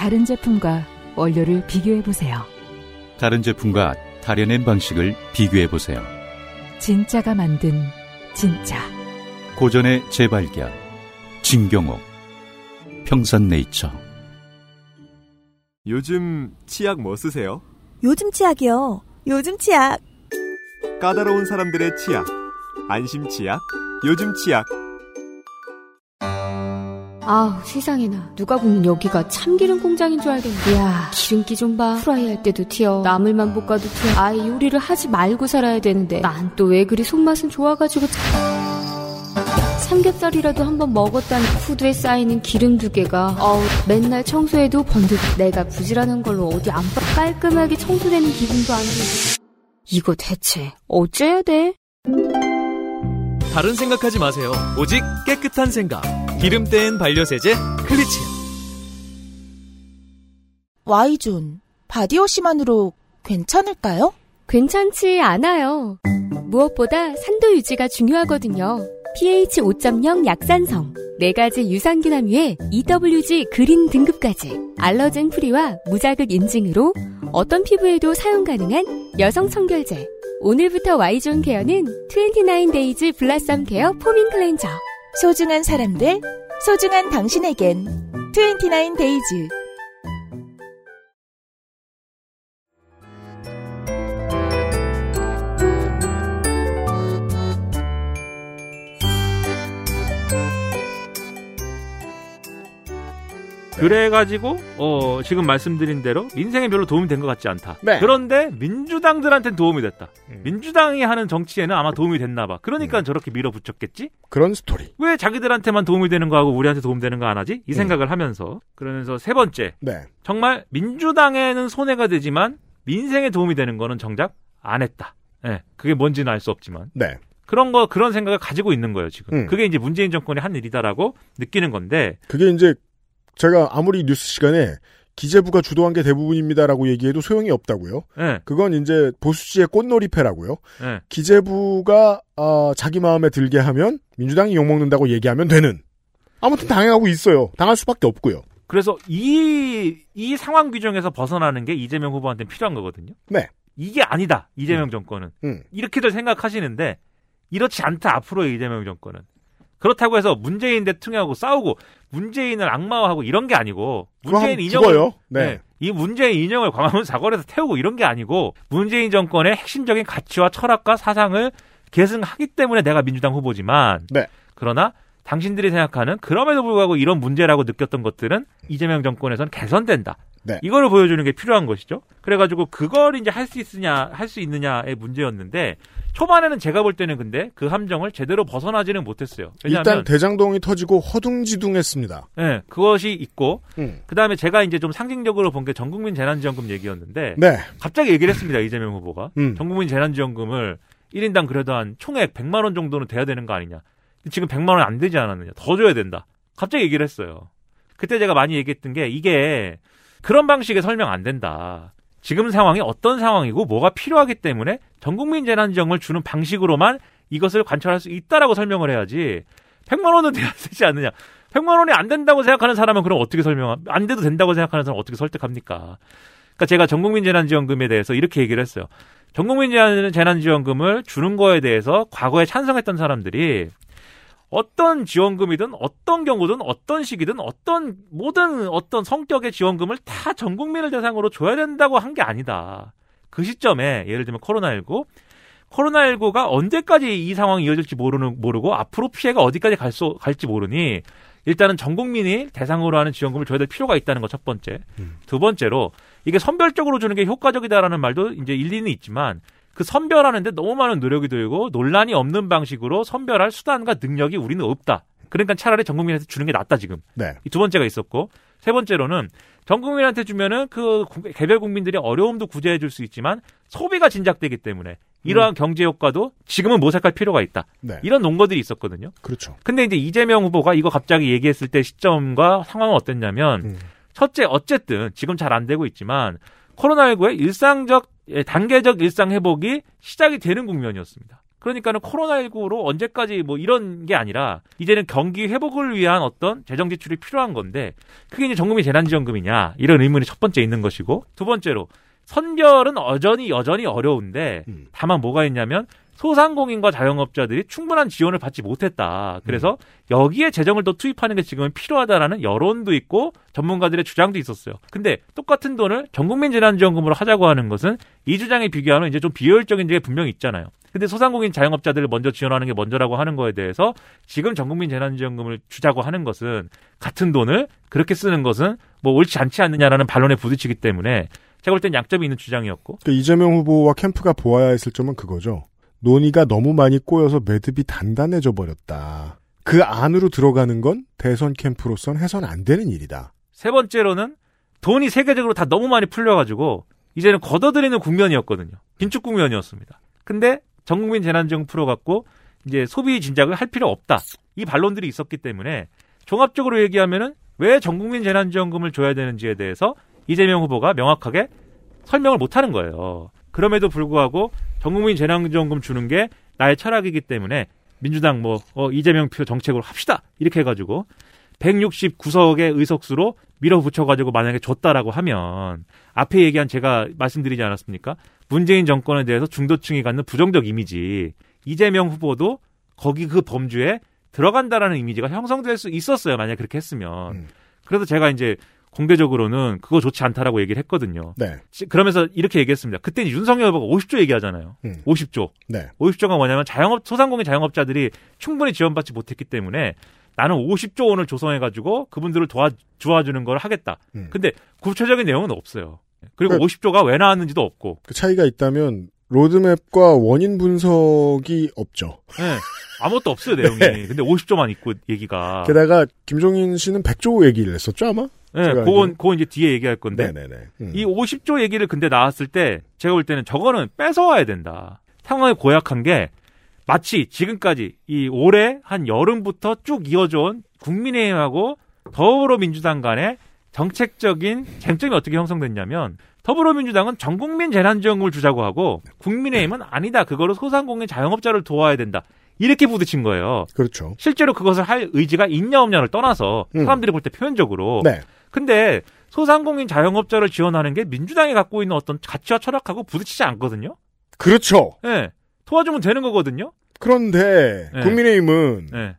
다른 제품과 원료를 비교해보세요. 다른 제품과 다려낸 방식을 비교해보세요. 진짜가 만든 진짜. 고전의 재발견. 진경옥. 평산네이처. 요즘 치약 뭐 쓰세요? 요즘 치약이요. 요즘 치약. 까다로운 사람들의 치약. 안심 치약. 요즘 치약. 아우, 세상에나. 누가 보면 여기가 참기름 공장인 줄 알겠네. 이야, 기름기 좀 봐. 프라이 할 때도 튀어. 나물만 볶아도 튀어. 아예 요리를 하지 말고 살아야 되는데 난 또 왜 그리 손맛은 좋아가지고 삼겹살이라도 한번 먹었다는 후드에 쌓이는 기름 두 개가 어우, 맨날 청소해도 번득. 내가 부지런한 걸로 어디 안 빠 깔끔하게 청소되는 기분도 안 들고. 이거 대체 어째야 돼? 다른 생각하지 마세요. 오직 깨끗한 생각. 기름 뗀 반려세제 클리치. Y존 바디워시만으로 괜찮을까요? 괜찮지 않아요. 무엇보다 산도 유지가 중요하거든요. pH 오 점 영 약산성, 네 가지 유산균 함유에 이더블유지 그린 등급까지, 알러젠 프리와 무자극 인증으로 어떤 피부에도 사용 가능한 여성 청결제. 오늘부터 Y존 케어는 이십구 데이즈 블라썸 케어 포밍 클렌저. 소중한 사람들, 소중한 당신에겐 이십구 데이즈. 그래가지고 어, 지금 말씀드린 대로 민생에 별로 도움이 된 것 같지 않다. 네. 그런데 민주당들한테는 도움이 됐다. 음. 민주당이 하는 정치에는 아마 도움이 됐나 봐. 그러니까 음. 저렇게 밀어붙였겠지? 그런 스토리. 왜 자기들한테만 도움이 되는 거하고 우리한테 도움 되는 거 안 하지? 이 생각을 음. 하면서. 그러면서 세 번째. 네. 정말 민주당에는 손해가 되지만 민생에 도움이 되는 거는 정작 안 했다. 네. 그게 뭔지는 알 수 없지만. 네. 그런 거, 그런 생각을 가지고 있는 거예요, 지금. 음. 그게 이제 문재인 정권이 한 일이다라고 느끼는 건데. 그게 이제 제가 아무리 뉴스 시간에 기재부가 주도한 게 대부분입니다라고 얘기해도 소용이 없다고요. 네. 그건 이제 보수지의 꽃놀이패라고요. 네. 기재부가 어, 자기 마음에 들게 하면 민주당이 욕먹는다고 얘기하면 되는. 아무튼 당해가고 있어요. 당할 수밖에 없고요. 그래서 이, 이 상황 규정에서 벗어나는 게 이재명 후보한테는 필요한 거거든요. 네. 이게 아니다. 이재명 음. 정권은. 음. 이렇게들 생각하시는데 이렇지 않다. 앞으로의 이재명 정권은. 그렇다고 해서 문재인 대통령하고 싸우고 문재인을 악마화하고 이런 게 아니고, 문재인 인형을 네. 네. 이 문재인 인형을 광화문 사거리에서 태우고 이런 게 아니고, 문재인 정권의 핵심적인 가치와 철학과 사상을 계승하기 때문에 내가 민주당 후보지만 네. 그러나 당신들이 생각하는 그럼에도 불구하고 이런 문제라고 느꼈던 것들은 이재명 정권에서는 개선된다. 네. 이거를 보여주는 게 필요한 것이죠. 그래가지고 그걸 이제 할 수 있으냐, 할 수 있느냐의 문제였는데, 초반에는 제가 볼 때는 근데 그 함정을 제대로 벗어나지는 못했어요. 왜냐하면 일단 대장동이 터지고 허둥지둥했습니다. 네, 그것이 있고 음. 그 다음에 제가 이제 좀 상징적으로 본 게 전국민 재난지원금 얘기였는데 네. 갑자기 얘기를 했습니다. 이재명 후보가 음. 전국민 재난지원금을 일 인당 그래도 한 총액 백만 원 정도는 돼야 되는 거 아니냐. 지금 백만 원 안 되지 않았느냐. 더 줘야 된다. 갑자기 얘기를 했어요. 그때 제가 많이 얘기했던 게 이게 그런 방식의 설명 안 된다. 지금 상황이 어떤 상황이고 뭐가 필요하기 때문에 전국민 재난지원금을 주는 방식으로만 이것을 관철할 수 있다라고 설명을 해야지. 백만 원은 돼야 되지 않느냐. 백만 원이 안 된다고 생각하는 사람은 그럼 어떻게 설명, 안 돼도 된다고 생각하는 사람은 어떻게 설득합니까? 그러니까 제가 전국민 재난지원금에 대해서 이렇게 얘기를 했어요. 전국민 재난지원금을 주는 거에 대해서 과거에 찬성했던 사람들이 어떤 지원금이든 어떤 경우든 어떤 시기든 어떤 모든 어떤 성격의 지원금을 다 전 국민을 대상으로 줘야 된다고 한 게 아니다. 그 시점에 예를 들면 코로나십구, 코로나십구가 언제까지 이 상황이 이어질지 모르는, 모르고 앞으로 피해가 어디까지 갈 수, 갈지 모르니 일단은 전 국민이 대상으로 하는 지원금을 줘야 될 필요가 있다는 거 첫 번째. 음. 두 번째로 이게 선별적으로 주는 게 효과적이다라는 말도 이제 일리는 있지만 그 선별하는데 너무 많은 노력이 들고 논란이 없는 방식으로 선별할 수단과 능력이 우리는 없다. 그러니까 차라리 전 국민한테 주는 게 낫다 지금. 네. 이 두 번째가 있었고 세 번째로는 전 국민한테 주면은 그 개별 국민들의 어려움도 구제해 줄 수 있지만 소비가 진작되기 때문에 이러한 음. 경제 효과도 지금은 모색할 필요가 있다. 네. 이런 논거들이 있었거든요. 그렇죠. 근데 이제 이재명 후보가 이거 갑자기 얘기했을 때 시점과 상황은 어땠냐면 음. 첫째 어쨌든 지금 잘 안 되고 있지만 코로나십구의 일상적 단계적 일상 회복이 시작이 되는 국면이었습니다. 그러니까는 코로나십구로 언제까지 뭐 이런 게 아니라 이제는 경기 회복을 위한 어떤 재정 지출이 필요한 건데 그게 이제 전국민 재난지원금이냐 이런 의문이 첫 번째 있는 것이고, 두 번째로 선별은 여전히 여전히 어려운데 음. 다만 뭐가 있냐면 소상공인과 자영업자들이 충분한 지원을 받지 못했다. 그래서 여기에 재정을 더 투입하는 게 지금은 필요하다라는 여론도 있고 전문가들의 주장도 있었어요. 근데 똑같은 돈을 전국민 재난지원금으로 하자고 하는 것은 이 주장에 비교하면 이제 좀 비효율적인 게 분명히 있잖아요. 근데 소상공인 자영업자들을 먼저 지원하는 게 먼저라고 하는 거에 대해서 지금 전국민 재난지원금을 주자고 하는 것은 같은 돈을 그렇게 쓰는 것은 뭐 옳지 않지 않느냐라는 반론에 부딪히기 때문에 제가 볼 땐 양점이 있는 주장이었고. 그러니까 이재명 후보와 캠프가 보아야 했을 점은 그거죠. 논의가 너무 많이 꼬여서 매듭이 단단해져 버렸다. 그 안으로 들어가는 건 대선 캠프로선 해선 안 되는 일이다. 세 번째로는 돈이 세계적으로 다 너무 많이 풀려가지고 이제는 걷어들이는 국면이었거든요. 긴축 국면이었습니다. 근데 전국민 재난지원금 풀어갖고 이제 소비 진작을 할 필요 없다. 이 반론들이 있었기 때문에 종합적으로 얘기하면은 왜 전국민 재난지원금을 줘야 되는지에 대해서 이재명 후보가 명확하게 설명을 못하는 거예요. 그럼에도 불구하고 전국민 재난지원금 주는 게 나의 철학이기 때문에 민주당 뭐 어, 이재명 표 정책으로 합시다 이렇게 해가지고 백육십구 석의 의석수로 밀어붙여가지고 만약에 줬다라고 하면 앞에 얘기한 제가 말씀드리지 않았습니까? 문재인 정권에 대해서 중도층이 갖는 부정적 이미지, 이재명 후보도 거기 그 범주에 들어간다라는 이미지가 형성될 수 있었어요. 만약에 그렇게 했으면. 음. 그래서 제가 이제 공개적으로는 그거 좋지 않다라고 얘기를 했거든요. 네. 그러면서 이렇게 얘기했습니다. 그때 윤석열 후보가 오십 조 얘기하잖아요. 음. 오십 조. 네. 오십 조가 뭐냐면 자영업, 소상공인 자영업자들이 충분히 지원받지 못했기 때문에 나는 오십 조 원을 조성해가지고 그분들을 도와, 도와주는 걸 하겠다. 음. 근데 구체적인 내용은 없어요. 그리고 그러니까 오십 조가 왜 나왔는지도 없고. 그 차이가 있다면 로드맵과 원인 분석이 없죠. 네. 아무것도 없어요, 내용이. 네. 근데 오십 조만 있고 얘기가. 게다가 김종인 씨는 백 조 얘기를 했었죠, 아마? 네, 그건, 그건 이제 뒤에 얘기할 건데. 네네네. 음. 이 오십 조 얘기를 근데 나왔을 때 제가 볼 때는 저거는 뺏어와야 된다. 상황이 고약한 게 마치 지금까지 이 올해 한 여름부터 쭉 이어져 온 국민의힘하고 더불어민주당 간의 정책적인 쟁점이 어떻게 형성됐냐면 더불어민주당은 전국민 재난지원금을 주자고 하고 국민의힘은 아니다. 그거로 소상공인 자영업자를 도와야 된다. 이렇게 부딪힌 거예요. 그렇죠. 실제로 그것을 할 의지가 있냐 없냐를 떠나서 사람들이 음. 볼 때 표현적으로. 네. 근데 소상공인 자영업자를 지원하는 게 민주당이 갖고 있는 어떤 가치와 철학하고 부딪히지 않거든요. 그렇죠. 네. 도와주면 되는 거거든요. 그런데 네. 국민의힘은. 네.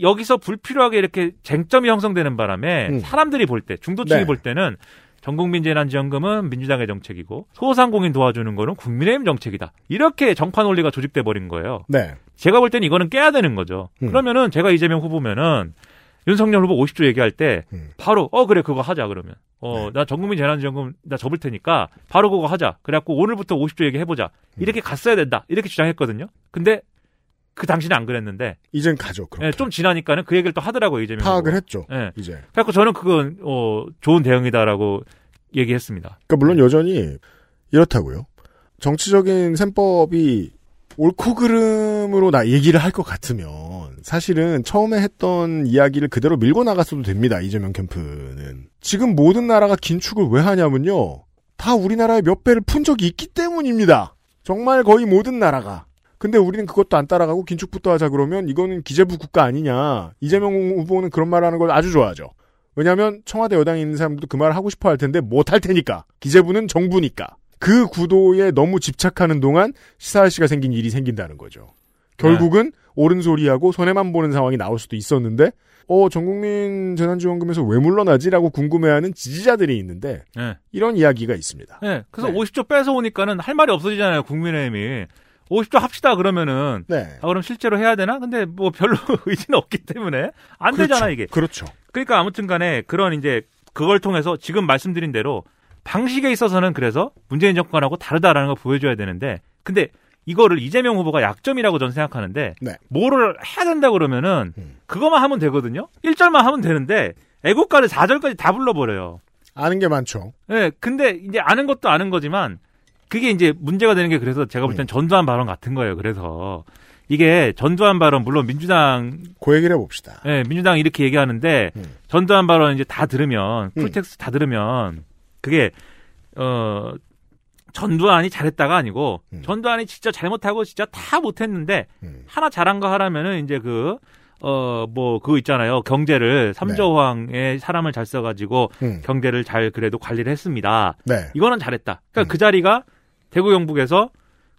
여기서 불필요하게 이렇게 쟁점이 형성되는 바람에 음. 사람들이 볼 때, 중도층이 네. 볼 때는 전국민 재난지원금은 민주당의 정책이고 소상공인 도와주는 거는 국민의힘 정책이다. 이렇게 정파 논리가 조직돼 버린 거예요. 네. 제가 볼 때는 이거는 깨야 되는 거죠. 음. 그러면은 제가 이재명 후보면은 윤석열 후보 오십 조 얘기할 때 음. 바로 어 그래 그거 하자 그러면 어 나 네. 전국민 재난지원금 나 접을 테니까 바로 그거 하자. 그래갖고 오늘부터 오십 조 얘기 해보자. 이렇게 음. 갔어야 된다. 이렇게 주장했거든요. 근데 그 당시는 안 그랬는데 이젠 가죠. 그렇게. 예, 좀 지나니까는 그 얘기를 또 하더라고요. 이재명 파악을 했죠. 예. 이제. 그래서 저는 그건 어, 좋은 대응이다라고 얘기했습니다. 그러니까 물론 네. 여전히 이렇다고요. 정치적인 셈법이 옳고 그름으로 나 얘기를 할 것 같으면 사실은 처음에 했던 이야기를 그대로 밀고 나갔어도 됩니다. 이재명 캠프는. 지금 모든 나라가 긴축을 왜 하냐면요. 다 우리나라의 몇 배를 푼 적이 있기 때문입니다. 정말 거의 모든 나라가. 근데 우리는 그것도 안 따라가고 긴축부터 하자 그러면 이거는 기재부 국가 아니냐. 이재명 후보는 그런 말하는 걸 아주 좋아하죠. 왜냐하면 청와대 여당에 있는 사람들도 그 말을 하고 싶어 할 텐데 못할 테니까. 기재부는 정부니까. 그 구도에 너무 집착하는 동안 시사할씨가 생긴 일이 생긴다는 거죠. 결국은 네. 옳은 소리하고 손해만 보는 상황이 나올 수도 있었는데 어 전국민 재난지원금에서 왜 물러나지라고 궁금해하는 지지자들이 있는데 네. 이런 이야기가 있습니다. 네. 그래서 네. 오십 조 뺏어오니까는 할 말이 없어지잖아요. 국민의힘이. 오십 조 합시다 그러면은 네. 아 그럼 실제로 해야 되나? 근데 뭐 별로 의지는 없기 때문에 안 그렇죠. 되잖아 이게. 그렇죠. 그러니까 아무튼간에 그런 이제 그걸 통해서 지금 말씀드린 대로 방식에 있어서는 그래서 문재인 정권하고 다르다라는 걸 보여줘야 되는데 근데 이거를 이재명 후보가 약점이라고 저는 생각하는데 네. 뭐를 해야 된다 그러면은 음. 그것만 하면 되거든요. 일 절만 하면 되는데 애국가를 사 절까지 다 불러버려요. 아는 게 많죠. 네, 근데 이제 아는 것도 아는 거지만. 그게 이제 문제가 되는 게 그래서 제가 볼 땐 음. 전두환 발언 같은 거예요. 그래서 이게 전두환 발언 물론 민주당 그 얘기를 해봅시다. 네, 민주당 이렇게 얘기하는데 음. 전두환 발언 이제 다 들으면 풀텍스트 음. 다 들으면 그게 어 전두환이 잘했다가 아니고 음. 전두환이 진짜 잘못하고 진짜 다 못했는데 음. 하나 잘한 거 하라면은 이제 그 어 뭐 그거 있잖아요. 경제를 삼조황의 네. 사람을 잘 써가지고 음. 경제를 잘 그래도 관리를 했습니다. 네. 이거는 잘했다. 그러니까 음. 그 자리가 대구 경북에서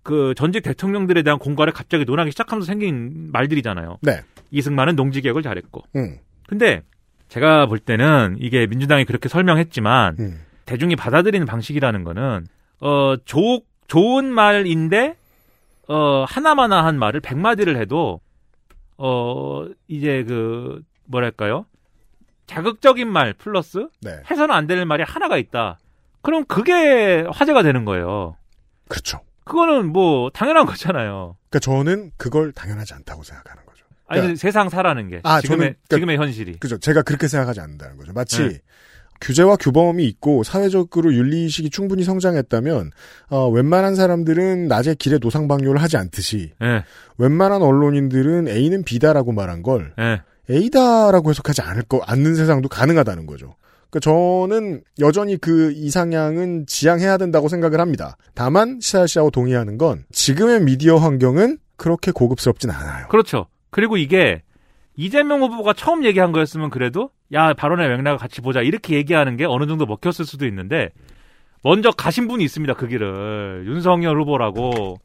그 전직 대통령들에 대한 공갈을 갑자기 논하기 시작하면서 생긴 말들이잖아요. 네. 이승만은 농지 개혁을 잘했고. 음. 근데 제가 볼 때는 이게 민주당이 그렇게 설명했지만 음. 대중이 받아들이는 방식이라는 거는 어, 조, 좋은 말인데 어, 하나마나한 말을 백마디를 해도 어, 이제 그 뭐랄까요? 자극적인 말 플러스 네. 해서는 안 되는 말이 하나가 있다. 그럼 그게 화제가 되는 거예요. 그렇죠. 그거는 뭐 당연한 거잖아요. 그러니까 저는 그걸 당연하지 않다고 생각하는 거죠. 그러니까, 아니 세상 사라는 게 아, 지금의 저는, 그러니까, 지금의 현실이. 그죠. 제가 그렇게 생각하지 않는다는 거죠. 마치 네. 규제와 규범이 있고 사회적으로 윤리의식이 충분히 성장했다면 어, 웬만한 사람들은 낮에 길에 노상방뇨를 하지 않듯이 네. 웬만한 언론인들은 A는 B다라고 말한 걸 네. A다라고 해석하지 않을 거 않는 세상도 가능하다는 거죠. 그 그러니까 저는 여전히 그 이상향은 지향해야 된다고 생각을 합니다. 다만 시사 씨하고 동의하는 건 지금의 미디어 환경은 그렇게 고급스럽진 않아요. 그렇죠. 그리고 이게 이재명 후보가 처음 얘기한 거였으면 그래도 야 발언의 맥락을 같이 보자 이렇게 얘기하는 게 어느 정도 먹혔을 수도 있는데 먼저 가신 분이 있습니다. 그 길을 윤석열 후보라고.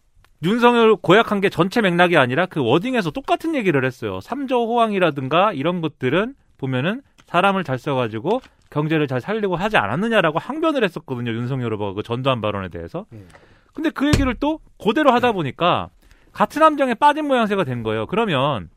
윤석열 고약한 게 전체 맥락이 아니라 그 워딩에서 똑같은 얘기를 했어요. 삼조 호황이라든가 이런 것들은 보면은 사람을 잘 써가지고 경제를 잘 살리고 하지 않았느냐라고 항변을 했었거든요. 윤석열 후보가 그 전두환 발언에 대해서. 근데 그 얘기를 또 그대로 하다 보니까 같은 함정에 빠진 모양새가 된 거예요. 그러면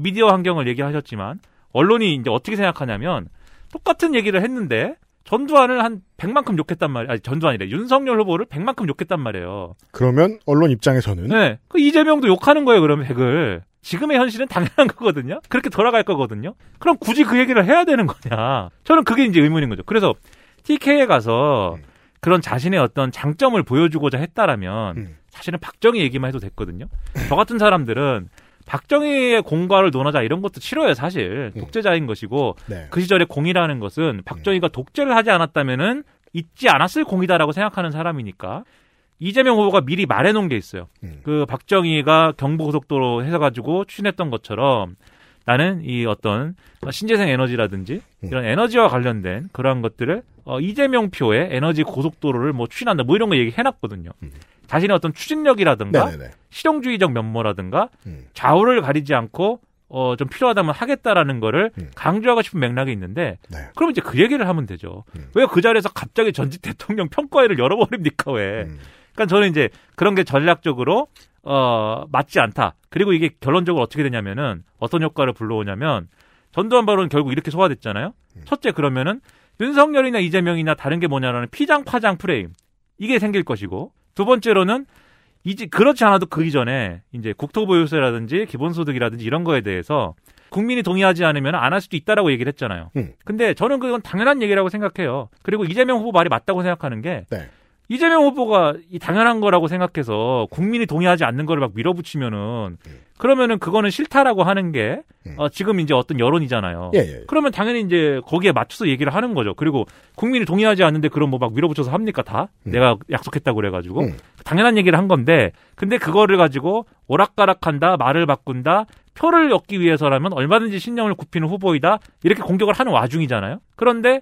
미디어 환경을 얘기하셨지만 언론이 이제 어떻게 생각하냐면 똑같은 얘기를 했는데 전두환을 한 백만큼 욕했단 말이에요. 아니 전두환이래. 윤석열 후보를 백만큼 욕했단 말이에요. 그러면 언론 입장에서는? 네. 그 이재명도 욕하는 거예요. 그러면 백을. 지금의 현실은 당연한 거거든요. 그렇게 돌아갈 거거든요. 그럼 굳이 그 얘기를 해야 되는 거냐. 저는 그게 이제 의문인 거죠. 그래서 티케이에 가서 음. 그런 자신의 어떤 장점을 보여주고자 했다라면 음. 사실은 박정희 얘기만 해도 됐거든요. 저 같은 사람들은 박정희의 공과를 논하자 이런 것도 싫어요. 사실 독재자인 것이고 네. 그 시절의 공이라는 것은 박정희가 독재를 하지 않았다면은 있지 않았을 공이다라고 생각하는 사람이니까. 이재명 후보가 미리 말해놓은 게 있어요. 음. 그 박정희가 경부고속도로 해가지고 추진했던 것처럼 나는 이 어떤 신재생 에너지라든지 음. 이런 에너지와 관련된 그러한 것들을 어, 이재명 표에 에너지 고속도로를 뭐 추진한다 뭐 이런 거 얘기해놨거든요. 음. 자신의 어떤 추진력이라든가 네네네. 실용주의적 면모라든가 음. 좌우를 가리지 않고 어, 좀 필요하다면 하겠다라는 거를 음. 강조하고 싶은 맥락이 있는데 네. 그럼 이제 그 얘기를 하면 되죠. 음. 왜 그 자리에서 갑자기 전직 대통령 평가회를 열어버립니까 왜. 음. 그러니까 저는 이제 그런 게 전략적으로 어, 맞지 않다. 그리고 이게 결론적으로 어떻게 되냐면은 어떤 효과를 불러오냐면 전두환 발언 결국 이렇게 소화됐잖아요. 음. 첫째 그러면은 윤석열이나 이재명이나 다른 게 뭐냐라는 피장 파장 프레임 이게 생길 것이고 두 번째로는 이제 그렇지 않아도 그 이전에 이제 국토보유세라든지 기본소득이라든지 이런 거에 대해서 국민이 동의하지 않으면 안 할 수도 있다라고 얘기를 했잖아요. 음. 근데 저는 그건 당연한 얘기라고 생각해요. 그리고 이재명 후보 말이 맞다고 생각하는 게. 네. 이재명 후보가 이 당연한 거라고 생각해서 국민이 동의하지 않는 거를 막 밀어붙이면은 그러면은 그거는 싫다라고 하는 게 어 지금 이제 어떤 여론이잖아요. 예, 예, 예. 그러면 당연히 이제 거기에 맞춰서 얘기를 하는 거죠. 그리고 국민이 동의하지 않는데 그럼 뭐 막 밀어붙여서 합니까 다? 음. 내가 약속했다고 그래가지고 음. 당연한 얘기를 한 건데 근데 그거를 가지고 오락가락한다, 말을 바꾼다, 표를 얻기 위해서라면 얼마든지 신념을 굽히는 후보이다 이렇게 공격을 하는 와중이잖아요. 그런데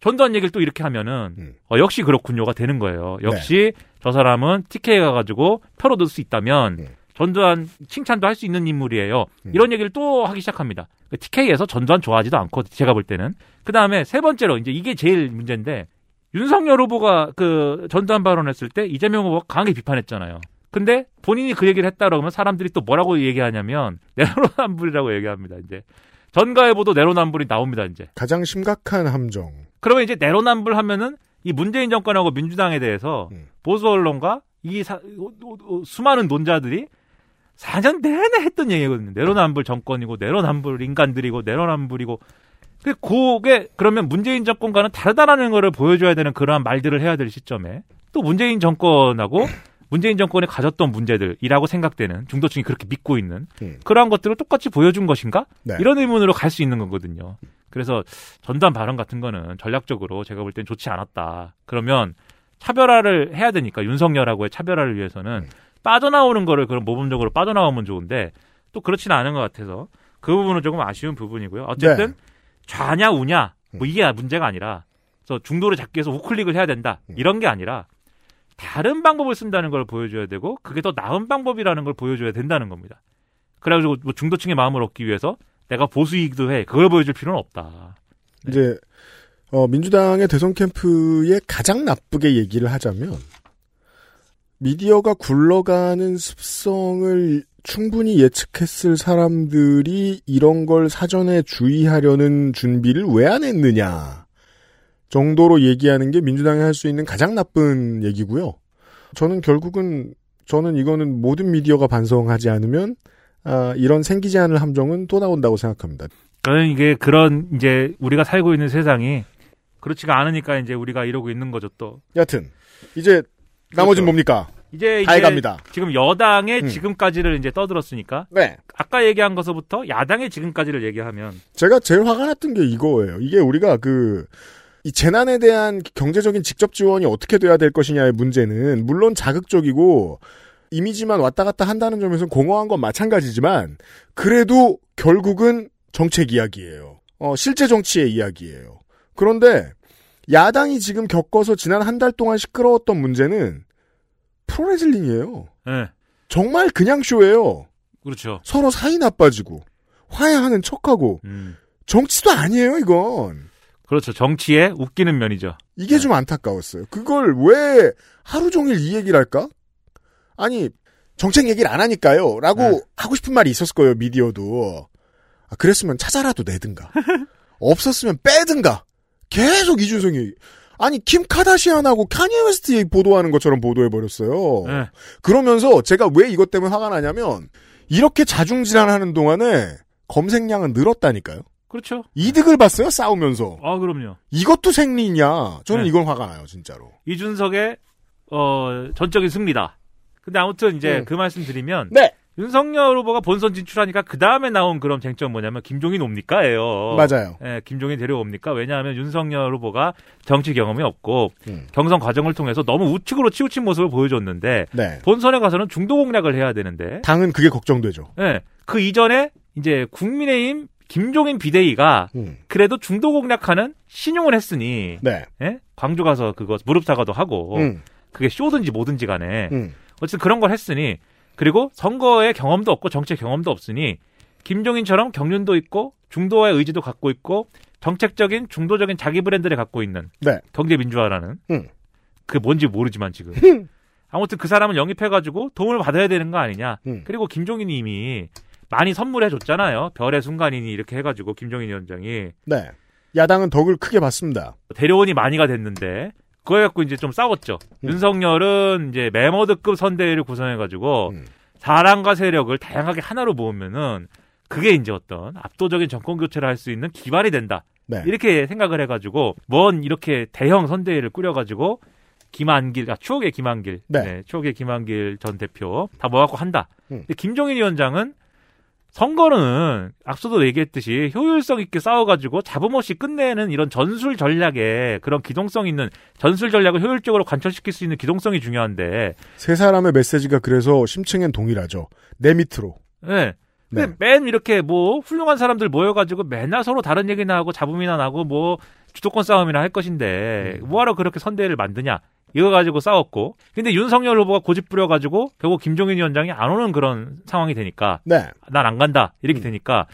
전두환 얘기를 또 이렇게 하면은, 음. 어, 역시 그렇군요가 되는 거예요. 역시 네. 저 사람은 티케이 가가지고 표로 넣을 수 있다면, 음. 전두환 칭찬도 할 수 있는 인물이에요. 음. 이런 얘기를 또 하기 시작합니다. 티케이에서 전두환 좋아하지도 않고, 제가 볼 때는. 그 다음에 세 번째로, 이제 이게 제일 문제인데, 윤석열 후보가 그 전두환 발언했을 때 이재명 후보가 강하게 비판했잖아요. 근데 본인이 그 얘기를 했다 그러면 사람들이 또 뭐라고 얘기하냐면, 내로남불이라고 얘기합니다, 이제. 전가해보도 내로남불이 나옵니다, 이제. 가장 심각한 함정. 그러면 이제 내로남불 하면은 이 문재인 정권하고 민주당에 대해서 음. 보수 언론과 이 사, 오, 오, 오, 수많은 논자들이 사 년 내내 했던 얘기거든요. 내로남불 정권이고 내로남불 인간들이고 내로남불이고. 그게 그러면 문재인 정권과는 다르다라는 거를 보여줘야 되는 그러한 말들을 해야 될 시점에 또 문재인 정권하고 문재인 정권이 가졌던 문제들이라고 생각되는 중도층이 그렇게 믿고 있는 음. 그러한 것들을 똑같이 보여준 것인가? 네. 이런 의문으로 갈 수 있는 거거든요. 그래서 전두환 발언 같은 거는 전략적으로 제가 볼 땐 좋지 않았다. 그러면 차별화를 해야 되니까 윤석열하고의 차별화를 위해서는 네. 빠져나오는 거를 그럼 모범적으로 빠져나오면 좋은데 또 그렇지는 않은 것 같아서 그 부분은 조금 아쉬운 부분이고요. 어쨌든 네. 좌냐 우냐 뭐 이게 문제가 아니라 그래서 중도를 잡기 위해서 우클릭을 해야 된다 이런 게 아니라 다른 방법을 쓴다는 걸 보여줘야 되고 그게 더 나은 방법이라는 걸 보여줘야 된다는 겁니다. 그래가지고 뭐 중도층의 마음을 얻기 위해서 내가 보수이기도 해 그걸 보여줄 필요는 없다. 네. 이제 어, 민주당의 대선 캠프에 가장 나쁘게 얘기를 하자면 미디어가 굴러가는 습성을 충분히 예측했을 사람들이 이런 걸 사전에 주의하려는 준비를 왜 안 했느냐 정도로 얘기하는 게 민주당이 할 수 있는 가장 나쁜 얘기고요. 저는 결국은 저는 이거는 모든 미디어가 반성하지 않으면 아, 이런 생기지 않을 함정은 또 나온다고 생각합니다. 저는 이게 그런 이제 우리가 살고 있는 세상이 그렇지가 않으니까 이제 우리가 이러고 있는 거죠 또. 여튼 이제 나머지는 그렇죠. 뭡니까? 이제 이제 갑니다. 지금 여당의 음. 지금까지를 이제 떠들었으니까. 네. 아까 얘기한 것서부터 야당의 지금까지를 얘기하면 제가 제일 화가 났던 게 이거예요. 이게 우리가 그 이 재난에 대한 경제적인 직접 지원이 어떻게 돼야 될 것이냐의 문제는 물론 자극적이고 이미지만 왔다 갔다 한다는 점에서 공허한 건 마찬가지지만 그래도 결국은 정책 이야기예요. 어, 실제 정치의 이야기예요. 그런데 야당이 지금 겪어서 지난 한 달 동안 시끄러웠던 문제는 프로레슬링이에요. 네. 정말 그냥 쇼예요. 그렇죠. 서로 사이 나빠지고 화해하는 척하고 음. 정치도 아니에요 이건. 그렇죠. 정치에 웃기는 면이죠. 이게 네. 좀 안타까웠어요. 그걸 왜 하루 종일 이 얘기를 할까? 아니 정책 얘기를 안 하니까요 라고 네. 하고 싶은 말이 있었을 거예요. 미디어도. 아, 그랬으면 찾아라도 내든가 없었으면 빼든가 계속 이준석이 아니 김 카다시안하고 카니에 웨스트 보도하는 것처럼 보도해버렸어요. 네. 그러면서 제가 왜 이것 때문에 화가 나냐면 이렇게 자중질환하는 동안에 검색량은 늘었다니까요. 그렇죠. 이득을 봤어요 싸우면서. 아 그럼요. 이것도 생리냐. 저는 네. 이건 화가 나요 진짜로. 이준석의 어, 전적인 승리다. 근데 아무튼 이제 음. 그 말씀 드리면 네. 윤석열 후보가 본선 진출하니까 그 다음에 나온 그런 쟁점 뭐냐면 김종인 옵니까예요. 맞아요. 예, 김종인 데려옵니까? 왜냐하면 윤석열 후보가 정치 경험이 없고 음. 경선 과정을 통해서 너무 우측으로 치우친 모습을 보여줬는데 네. 본선에 가서는 중도 공략을 해야 되는데 당은 그게 걱정되죠. 예, 그 이전에 이제 국민의힘 김종인 비대위가 음. 그래도 중도 공략하는 신용을 했으니 네. 예? 광주 가서 그거 무릎 사과도 하고 음. 그게 쇼든지 뭐든지 간에 음. 어쨌든 그런 걸 했으니. 그리고 선거의 경험도 없고 정책 경험도 없으니 김종인처럼 경륜도 있고 중도와의 의지도 갖고 있고 정책적인 중도적인 자기 브랜드를 갖고 있는 네. 경제민주화라는 음. 그게 뭔지 모르지만 지금 음. 아무튼 그 사람을 영입해가지고 도움을 받아야 되는 거 아니냐. 음. 그리고 김종인이 이미 많이 선물해줬잖아요. 별의 순간이니 이렇게 해가지고 김종인 위원장이. 네. 야당은 덕을 크게 봤습니다. 데려오니 많이가 됐는데. 그거 갖고 이제 좀 싸웠죠. 음. 윤석열은 이제 메머드급 선대위를 구성해가지고 음. 사람과 세력을 다양하게 하나로 모으면은 그게 이제 어떤 압도적인 정권 교체를 할 수 있는 기반이 된다. 네. 이렇게 생각을 해가지고 뭔 이렇게 대형 선대위를 꾸려가지고 김한길, 아, 추억의 김한길, 네. 네, 추억의 김한길 전 대표 다 모아갖고 한다. 음. 근데 김종인 위원장은 선거는 앞서도 얘기했듯이 효율성 있게 싸워가지고 잡음 없이 끝내는 이런 전술 전략에 그런 기동성 있는 전술 전략을 효율적으로 관철시킬 수 있는 기동성이 중요한데 세 사람의 메시지가 그래서 심층엔 동일하죠. 내 밑으로. 네. 근데 네. 맨 이렇게 뭐 훌륭한 사람들 모여가지고 맨날 서로 다른 얘기나 하고 잡음이나 나고 뭐 주도권 싸움이나 할 것인데 음. 뭐하러 그렇게 선대를 만드냐. 이거 가지고 싸웠고 근데 윤석열 후보가 고집 부려가지고 결국 김종인 위원장이 안 오는 그런 상황이 되니까 네. 난 안 간다 이렇게 음. 되니까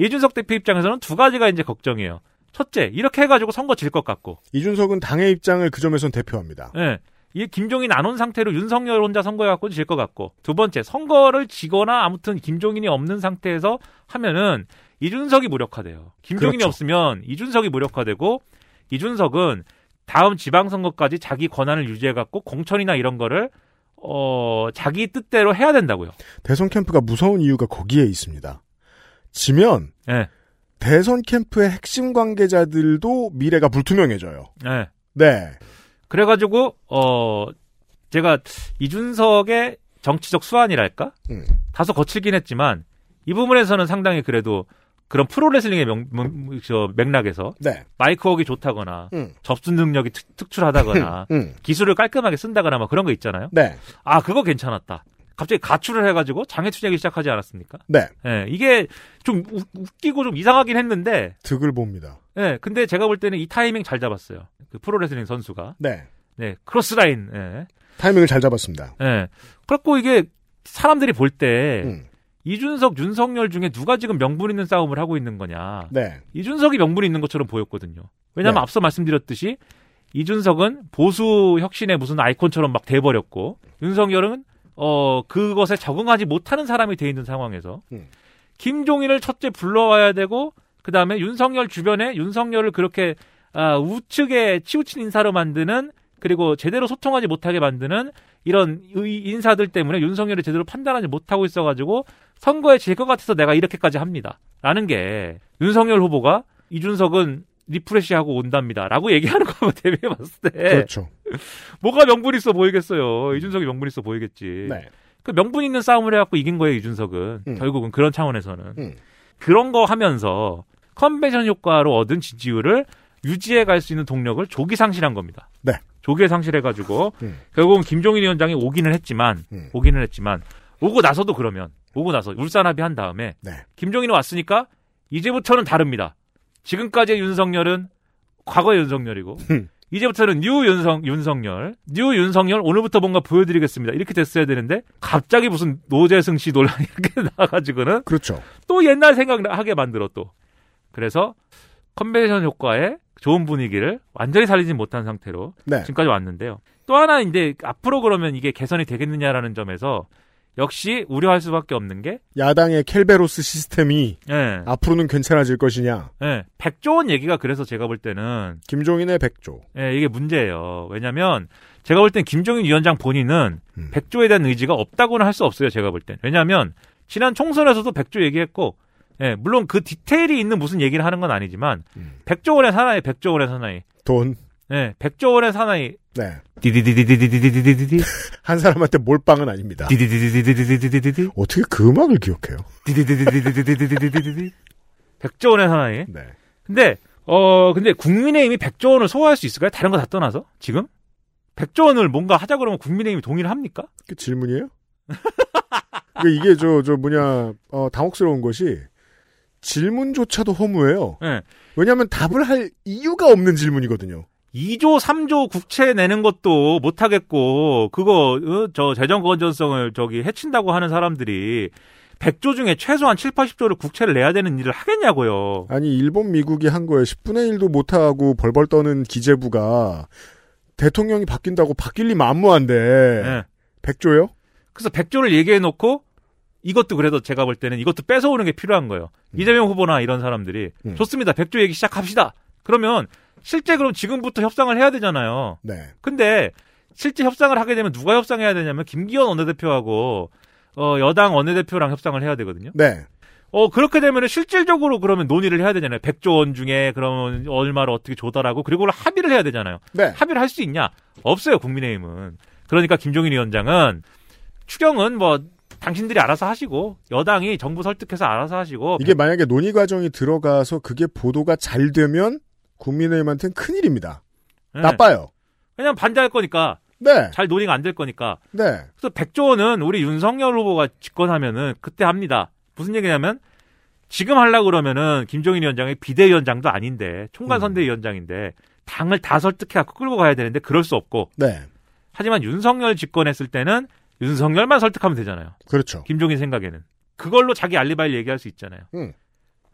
이준석 대표 입장에서는 두 가지가 이제 걱정이에요. 첫째 이렇게 해가지고 선거 질 것 같고 이준석은 당의 입장을 그 점에선 대표합니다. 네. 이 김종인 안 온 상태로 윤석열 혼자 선거해갖고 질 것 같고 두 번째 선거를 지거나 아무튼 김종인이 없는 상태에서 하면은 이준석이 무력화돼요. 김종인이 그렇죠. 없으면 이준석이 무력화되고 이준석은 다음 지방선거까지 자기 권한을 유지해갖고 공천이나 이런 거를 어 자기 뜻대로 해야 된다고요. 대선 캠프가 무서운 이유가 거기에 있습니다. 지면 네. 대선 캠프의 핵심 관계자들도 미래가 불투명해져요. 네. 네. 그래가지고 어 제가 이준석의 정치적 수완이랄까? 음. 다소 거칠긴 했지만 이 부분에서는 상당히 그래도 그런 프로레슬링의 명, 명, 저 맥락에서 네. 마이크웍이 좋다거나 음. 접수 능력이 특, 특출하다거나 음. 기술을 깔끔하게 쓴다거나 막 그런 거 있잖아요. 네. 아 그거 괜찮았다. 갑자기 가출을 해가지고 장애투쟁이 시작하지 않았습니까? 네. 예, 이게 좀 우, 웃기고 좀 이상하긴 했는데 득을 봅니다. 예, 근데 제가 볼 때는 이 타이밍 잘 잡았어요. 그 프로레슬링 선수가. 네. 네, 크로스라인. 예. 타이밍을 잘 잡았습니다. 예. 그렇고 이게 사람들이 볼 때 음. 이준석, 윤석열 중에 누가 지금 명분 있는 싸움을 하고 있는 거냐. 네. 이준석이 명분이 있는 것처럼 보였거든요. 왜냐하면 네. 앞서 말씀드렸듯이 이준석은 보수 혁신의 무슨 아이콘처럼 막 돼버렸고 윤석열은 어 그것에 적응하지 못하는 사람이 돼 있는 상황에서 음. 김종인을 첫째 불러와야 되고 그다음에 윤석열 주변에 윤석열을 그렇게 아, 우측에 치우친 인사로 만드는 그리고 제대로 소통하지 못하게 만드는 이런 인사들 때문에 윤석열이 제대로 판단하지 못하고 있어가지고 선거에 질 것 같아서 내가 이렇게까지 합니다. 라는 게 윤석열 후보가 이준석은 리프레시하고 온답니다. 라고 얘기하는 거하고 대비해봤을 때 그렇죠. 뭐가 명분 있어 보이겠어요. 이준석이 명분 있어 보이겠지. 네. 그 명분 있는 싸움을 해갖고 이긴 거예요. 이준석은. 음. 결국은 그런 차원에서는. 음. 그런 거 하면서 컨벤션 효과로 얻은 지지율을 유지해 갈 수 있는 동력을 조기 상실한 겁니다. 네. 조기에 상실해가지고 음. 결국은 김종인 위원장이 오기는 했지만 음. 오기는 했지만 오고 나서도 그러면 오고 나서 울산합의 한 다음에 네. 김종인이 왔으니까 이제부터는 다릅니다. 지금까지의 윤석열은 과거의 윤석열이고 음. 이제부터는 뉴 윤석, 윤석열 뉴 윤석열 오늘부터 뭔가 보여드리겠습니다. 이렇게 됐어야 되는데 갑자기 무슨 노재승 씨 논란이 이렇게 나와가지고는 그렇죠. 또 옛날 생각하게 만들어 또. 그래서 컨벤션 효과에 좋은 분위기를 완전히 살리지 못한 상태로 네. 지금까지 왔는데요. 또 하나 이제 앞으로 그러면 이게 개선이 되겠느냐라는 점에서 역시 우려할 수밖에 없는 게 야당의 켈베로스 시스템이 네. 앞으로는 괜찮아질 것이냐. 네. 백조 원 얘기가 그래서 제가 볼 때는 김종인의 백조. 네, 이게 문제예요. 왜냐하면 제가 볼 때는 김종인 위원장 본인은 음. 백조에 대한 의지가 없다고는 할 수 없어요. 제가 볼 때는. 왜냐하면 지난 총선에서도 백조 얘기했고 예, 물론 그 디테일이 있는 무슨 얘기를 하는 건 아니지만 음. 백조 원의 사나이, 백조 원의 사나이. 돈. 예, 백조 원의 사나이. 네. 디디디디디디디디디디. 한 사람한테 몰빵은 아닙니다. 디디디디디디디디디디. 어떻게 그 음악을 기억해요? 디디디디디디디디디디디. 백조 원의 사나이. 네. 근데 어 근데 국민의힘이 백조 원을 소화할 수 있을까요? 다른 거 다 떠나서 지금 백조 원을 뭔가 하자 그러면 국민의힘이 동의를 합니까? 그 질문이에요? 그러니까 이게 저 저 뭐냐 어, 당혹스러운 것이. 질문조차도 허무해요. 네. 왜냐하면 답을 할 이유가 없는 질문이거든요. 이조 삼조 국채 내는 것도 못하겠고 그거 어, 저 재정 건전성을 저기 해친다고 하는 사람들이 백조 중에 최소한 칠팔십조를 국채를 내야 되는 일을 하겠냐고요. 아니 일본 미국이 한 거에 십분의 일도 못하고 벌벌 떠는 기재부가 대통령이 바뀐다고 바뀔 리 만무한데 네. 백조요? 그래서 백조를 얘기해놓고 이것도 그래도 제가 볼 때는 이것도 뺏어오는 게 필요한 거예요. 음. 이재명 후보나 이런 사람들이 음. 좋습니다. 백조 얘기 시작합시다. 그러면 실제 그럼 지금부터 협상을 해야 되잖아요. 네. 근데 실제 협상을 하게 되면 누가 협상해야 되냐면 김기현 원내대표하고 어, 여당 원내대표랑 협상을 해야 되거든요. 네. 어 그렇게 되면 실질적으로 그러면 논의를 해야 되잖아요. 백조 원 중에 그러면 얼마를 어떻게 조달하고 그리고 합의를 해야 되잖아요. 네. 합의를 할 수 있냐? 없어요. 국민의힘은. 그러니까 김종인 위원장은 추경은 뭐 당신들이 알아서 하시고 여당이 정부 설득해서 알아서 하시고 이게 만약에 논의 과정이 들어가서 그게 보도가 잘 되면 국민의힘한테는 큰일입니다. 네. 나빠요. 왜냐하면 반대할 거니까 네. 잘 논의가 안 될 거니까 네. 그래서 백조 원은 우리 윤석열 후보가 집권하면은 그때 합니다. 무슨 얘기냐면 지금 하려고 그러면은 김종인 위원장이 비대위원장도 아닌데 총괄선대위원장인데 음. 당을 다 설득해갖고 끌고 가야 되는데 그럴 수 없고 네. 하지만 윤석열 집권했을 때는 윤석열만 설득하면 되잖아요. 그렇죠. 김종인 생각에는. 그걸로 자기 알리바이를 얘기할 수 있잖아요. 음.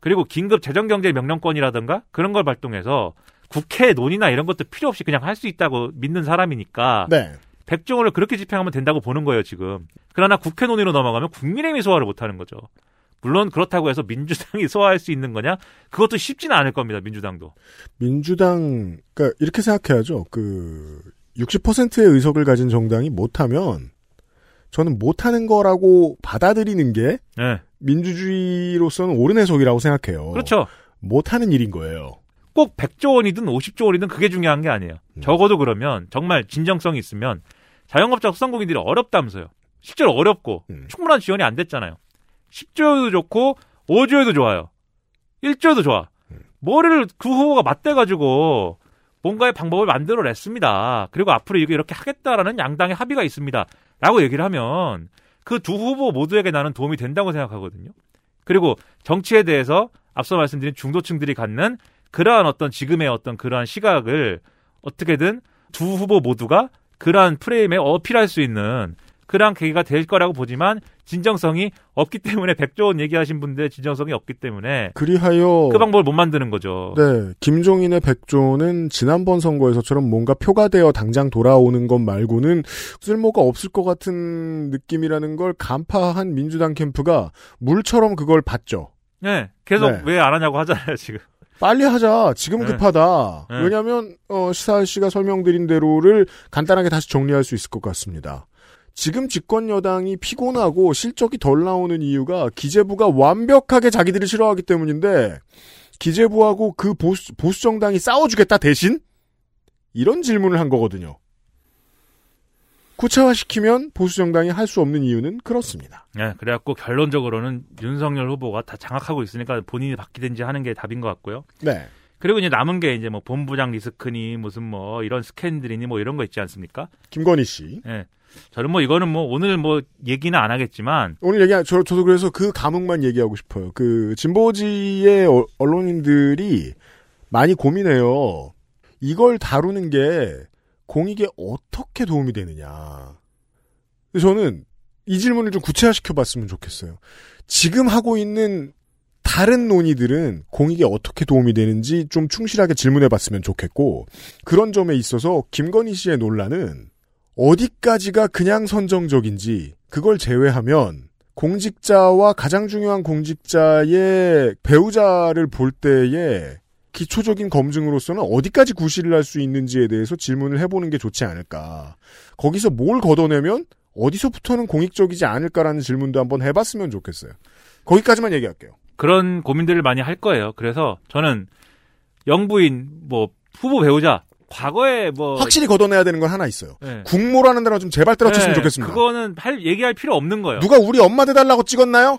그리고 긴급 재정경제명령권이라든가 그런 걸 발동해서 국회 논의나 이런 것도 필요 없이 그냥 할 수 있다고 믿는 사람이니까 네. 백종원을 그렇게 집행하면 된다고 보는 거예요. 지금. 그러나 국회 논의로 넘어가면 국민의힘이 소화를 못하는 거죠. 물론 그렇다고 해서 민주당이 소화할 수 있는 거냐? 그것도 쉽지는 않을 겁니다. 민주당도. 민주당 그러니까 이렇게 생각해야죠. 그 육십 퍼센트의 의석을 가진 정당이 못하면 저는 못하는 거라고 받아들이는 게 네. 민주주의로서는 옳은 해석이라고 생각해요. 그렇죠. 못하는 일인 거예요. 꼭 백조 원이든 오십조 원이든 그게 중요한 게 아니에요. 음. 적어도 그러면 정말 진정성이 있으면 자영업자 소상공인들이 어렵다면서요. 실제로 어렵고 음. 충분한 지원이 안 됐잖아요. 십조에도 좋고 오조에도 좋아요. 일조도 좋아. 머리를 그 후보가 맞대가지고 뭔가의 방법을 만들어냈습니다. 그리고 앞으로 이게 이렇게 하겠다라는 양당의 합의가 있습니다. 라고 얘기를 하면 그 두 후보 모두에게 나는 도움이 된다고 생각하거든요. 그리고 정치에 대해서 앞서 말씀드린 중도층들이 갖는 그러한 어떤 지금의 어떤 그러한 시각을 어떻게든 두 후보 모두가 그러한 프레임에 어필할 수 있는 그러한 계기가 될 거라고 보지만 진정성이 없기 때문에 백조원 얘기하신 분들의 진정성이 없기 때문에 그리하여 그 방법을 못 만드는 거죠. 네, 김종인의 백조원은 지난번 선거에서처럼 뭔가 표가 되어 당장 돌아오는 것 말고는 쓸모가 없을 것 같은 느낌이라는 걸 간파한 민주당 캠프가 물처럼 그걸 봤죠. 네, 계속 네. 왜 안 하냐고 하잖아요 지금. 빨리 하자. 지금 급하다. 네. 네. 왜냐하면 어, 시사할 씨가 설명드린 대로를 간단하게 다시 정리할 수 있을 것 같습니다. 지금 집권 여당이 피곤하고 실적이 덜 나오는 이유가 기재부가 완벽하게 자기들이 싫어하기 때문인데 기재부하고 그 보수, 보수 정당이 싸워주겠다 대신? 이런 질문을 한 거거든요. 구체화시키면 보수 정당이 할 수 없는 이유는 그렇습니다. 네, 그래갖고 결론적으로는 윤석열 후보가 다 장악하고 있으니까 본인이 바뀌든지 하는 게 답인 것 같고요. 네. 그리고 이제 남은 게 이제 뭐 본부장 리스크니 무슨 뭐 이런 스캔들이니 뭐 이런 거 있지 않습니까? 김건희 씨. 네. 저는 뭐 이거는 뭐 오늘 뭐 얘기는 안 하겠지만 오늘 얘기 저 저도 그래서 그 감흥만 얘기하고 싶어요. 그 진보지의 어, 언론인들이 많이 고민해요. 이걸 다루는 게 공익에 어떻게 도움이 되느냐. 저는 이 질문을 좀 구체화시켜 봤으면 좋겠어요. 지금 하고 있는 다른 논의들은 공익에 어떻게 도움이 되는지 좀 충실하게 질문해 봤으면 좋겠고 그런 점에 있어서 김건희 씨의 논란은 어디까지가 그냥 선정적인지 그걸 제외하면 공직자와 가장 중요한 공직자의 배우자를 볼 때에 기초적인 검증으로서는 어디까지 구실을 할 수 있는지에 대해서 질문을 해보는 게 좋지 않을까. 거기서 뭘 걷어내면 어디서부터는 공익적이지 않을까라는 질문도 한번 해봤으면 좋겠어요. 거기까지만 얘기할게요. 그런 고민들을 많이 할 거예요. 그래서 저는 영부인, 뭐 후보 배우자, 과거에 뭐 확실히 걷어내야 되는 건 하나 있어요. 네. 국모라는 단어 좀 제발 때려쳤으면 네, 좋겠습니다. 그거는 할 얘기할 필요 없는 거예요. 누가 우리 엄마 돼달라고 찍었나요?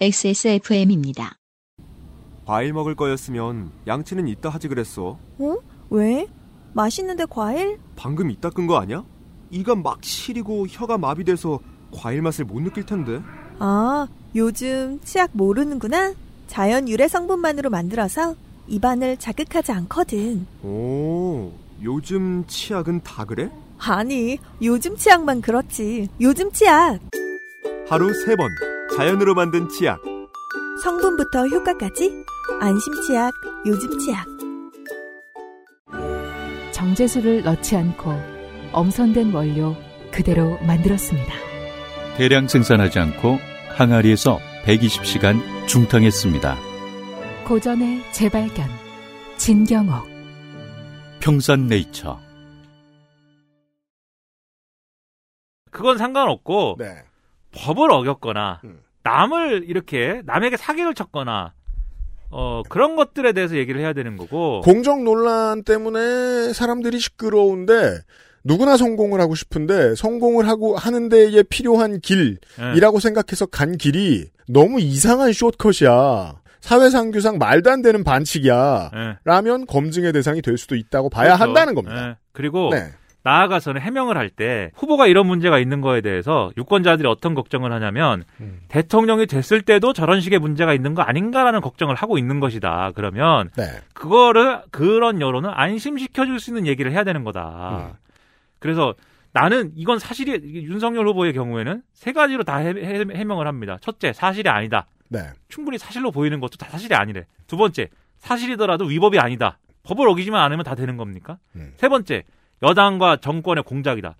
엑스에스에프엠입니다. 과일 먹을 거였으면 양치는 이따 하지 그랬어. 어? 왜? 맛있는데 과일? 방금 이따 끈 거 아니야? 이가 막 시리고 혀가 마비돼서 과일 맛을 못 느낄 텐데. 아, 요즘 치약 모르는구나. 자연 유래 성분만으로 만들어서 입안을 자극하지 않거든. 오, 요즘 치약은 다 그래? 아니, 요즘 치약만 그렇지. 요즘 치약. 하루 세 번 자연으로 만든 치약. 성분부터 효과까지 안심 치약, 요즘 치약. 정제수를 넣지 않고 엄선된 원료 그대로 만들었습니다. 대량 생산하지 않고 항아리에서 백이십 시간 중탕했습니다. 고전의 재발견, 진경옥, 평산네이처. 그건 상관없고 네. 법을 어겼거나 음. 남을 이렇게 남에게 사기를 쳤거나 어, 그런 것들에 대해서 얘기를 해야 되는 거고 공정 논란 때문에 사람들이 시끄러운데 누구나 성공을 하고 싶은데 성공을 하고 하는 데에 필요한 길이라고 네. 생각해서 간 길이 너무 이상한 숏컷이야. 사회상규상 말도 안 되는 반칙이야. 네. 라면 검증의 대상이 될 수도 있다고 봐야 그렇죠. 한다는 겁니다. 네. 그리고 네. 나아가서는 해명을 할 때 후보가 이런 문제가 있는 거에 대해서 유권자들이 어떤 걱정을 하냐면 음. 대통령이 됐을 때도 저런 식의 문제가 있는 거 아닌가라는 걱정을 하고 있는 것이다. 그러면 네. 그거를 그런 여론을 안심시켜줄 수 있는 얘기를 해야 되는 거다. 음. 그래서 나는 이건 사실이 윤석열 후보의 경우에는 세 가지로 다 해, 해, 해명을 합니다. 첫째, 사실이 아니다. 네. 충분히 사실로 보이는 것도 다 사실이 아니래. 두 번째, 사실이더라도 위법이 아니다. 법을 어기지만 않으면 다 되는 겁니까? 음. 세 번째, 여당과 정권의 공작이다.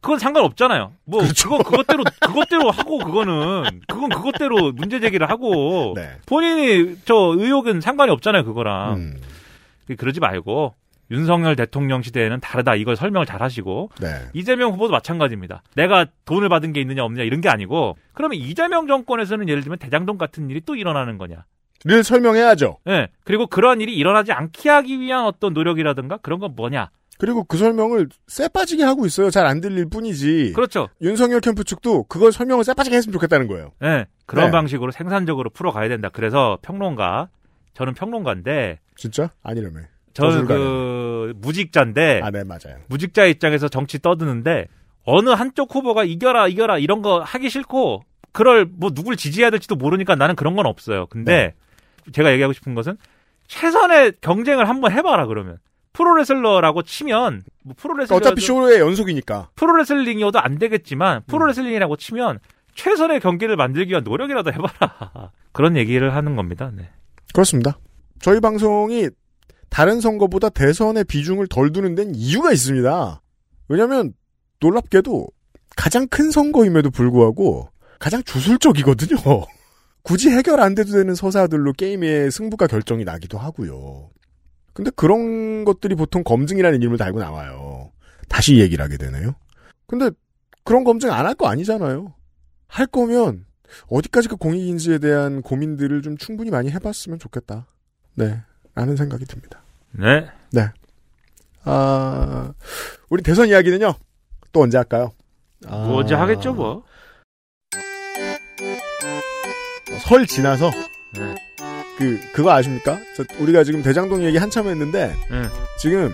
그건 상관없잖아요. 뭐 그렇죠. 그거 그것대로 그것대로 하고 그거는 그건 그것대로 문제 제기를 하고 네. 본인이 저 의혹은 상관이 없잖아요. 그거랑 음. 그러지 말고 윤석열 대통령 시대에는 다르다. 이걸 설명을 잘 하시고 네. 이재명 후보도 마찬가지입니다. 내가 돈을 받은 게 있느냐 없느냐 이런 게 아니고 그러면 이재명 정권에서는 예를 들면 대장동 같은 일이 또 일어나는 거냐. 를 설명해야죠. 네. 그리고 그런 일이 일어나지 않게 하기 위한 어떤 노력이라든가 그런 건 뭐냐. 그리고 그 설명을 쎄빠지게 하고 있어요. 잘 안 들릴 뿐이지. 그렇죠. 윤석열 캠프 측도 그걸 설명을 쎄빠지게 했으면 좋겠다는 거예요. 네. 그런 네. 방식으로 생산적으로 풀어가야 된다. 그래서 평론가, 저는 평론가인데 진짜? 아니라며. 저는 그 무직자인데 아, 네, 맞아요. 무직자 입장에서 정치 떠드는데 어느 한쪽 후보가 이겨라 이겨라 이런 거 하기 싫고 그럴 뭐 누굴 지지해야 될지도 모르니까 나는 그런 건 없어요. 근데 네. 제가 얘기하고 싶은 것은 최선의 경쟁을 한번 해봐라 그러면. 프로레슬러라고 치면 뭐 프로레슬러 어차피 쇼의 연속이니까 프로레슬링이어도 안 되겠지만 프로레슬링이라고 치면 최선의 경기를 만들기 위한 노력이라도 해봐라 그런 얘기를 하는 겁니다. 네. 그렇습니다. 저희 방송이 다른 선거보다 데선의 비중을 덜 두는 데는 이유가 있습니다. 왜냐하면 놀랍게도 가장 큰 선거임에도 불구하고 가장 주술적이거든요. 굳이 해결 안 돼도 되는 서사들로 게임의 승부가 결정이 나기도 하고요. 근데 그런 것들이 보통 검증이라는 이름을 달고 나와요. 다시 얘기를 하게 되네요. 근데 그런 검증 안 할 거 아니잖아요. 할 거면 어디까지가 공익인지에 대한 고민들을 좀 충분히 많이 해봤으면 좋겠다. 네, 라는 생각이 듭니다. 네. 네. 아, 우리 대선 이야기는요. 또 언제 할까요? 아... 뭐 언제 하겠죠 뭐. 설 지나서. 네. 그, 그거 아십니까? 저, 우리가 지금 대장동 얘기 한참 했는데, 응. 지금,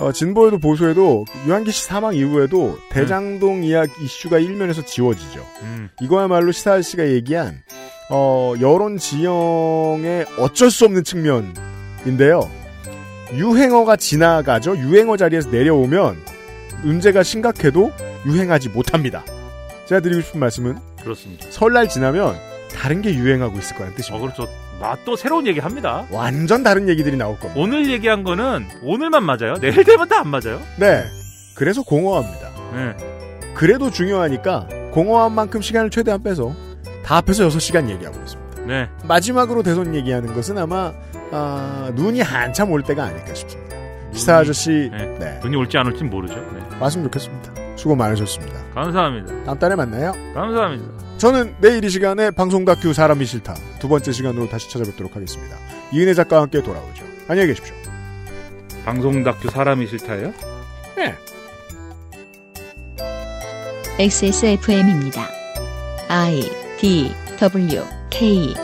어, 진보에도 보수에도, 유한기 씨 사망 이후에도, 대장동 응. 이야기 이슈가 일면에서 지워지죠. 응. 이거야말로 시사할 씨가 얘기한, 어, 여론 지형의 어쩔 수 없는 측면인데요. 유행어가 지나가죠. 유행어 자리에서 내려오면, 문제가 심각해도 유행하지 못합니다. 제가 드리고 싶은 말씀은? 그렇습니다. 설날 지나면, 다른 게 유행하고 있을 거라는 뜻입니다. 어, 그렇죠. 아, 또 새로운 얘기 합니다. 완전 다른 얘기들이 나올 겁니다. 오늘 얘기한 거는 오늘만 맞아요. 내일 되면 다 안 맞아요. 네. 그래서 공허합니다. 네. 그래도 중요하니까 공허한 만큼 시간을 최대한 빼서 다 합해서 여섯 시간 얘기하고 있습니다. 네. 마지막으로 대선 얘기하는 것은 아마 아, 눈이 한참 올 때가 아닐까 싶습니다. 기사 아저씨. 네. 네. 눈이 올지 안 올지 모르죠. 네. 말씀 좋겠습니다. 수고 많으셨습니다. 감사합니다. 다음 달에 만나요. 감사합니다. 저는 내일 이 시간에 방송 다큐 사람이 싫다 두 번째 시간으로 다시 찾아뵙도록 하겠습니다. 이은혜 작가와 함께 돌아오죠. 안녕히 계십시오. 방송 다큐 사람이 싫다예요? 네. 엑스에스에프엠입니다. I, D, W, K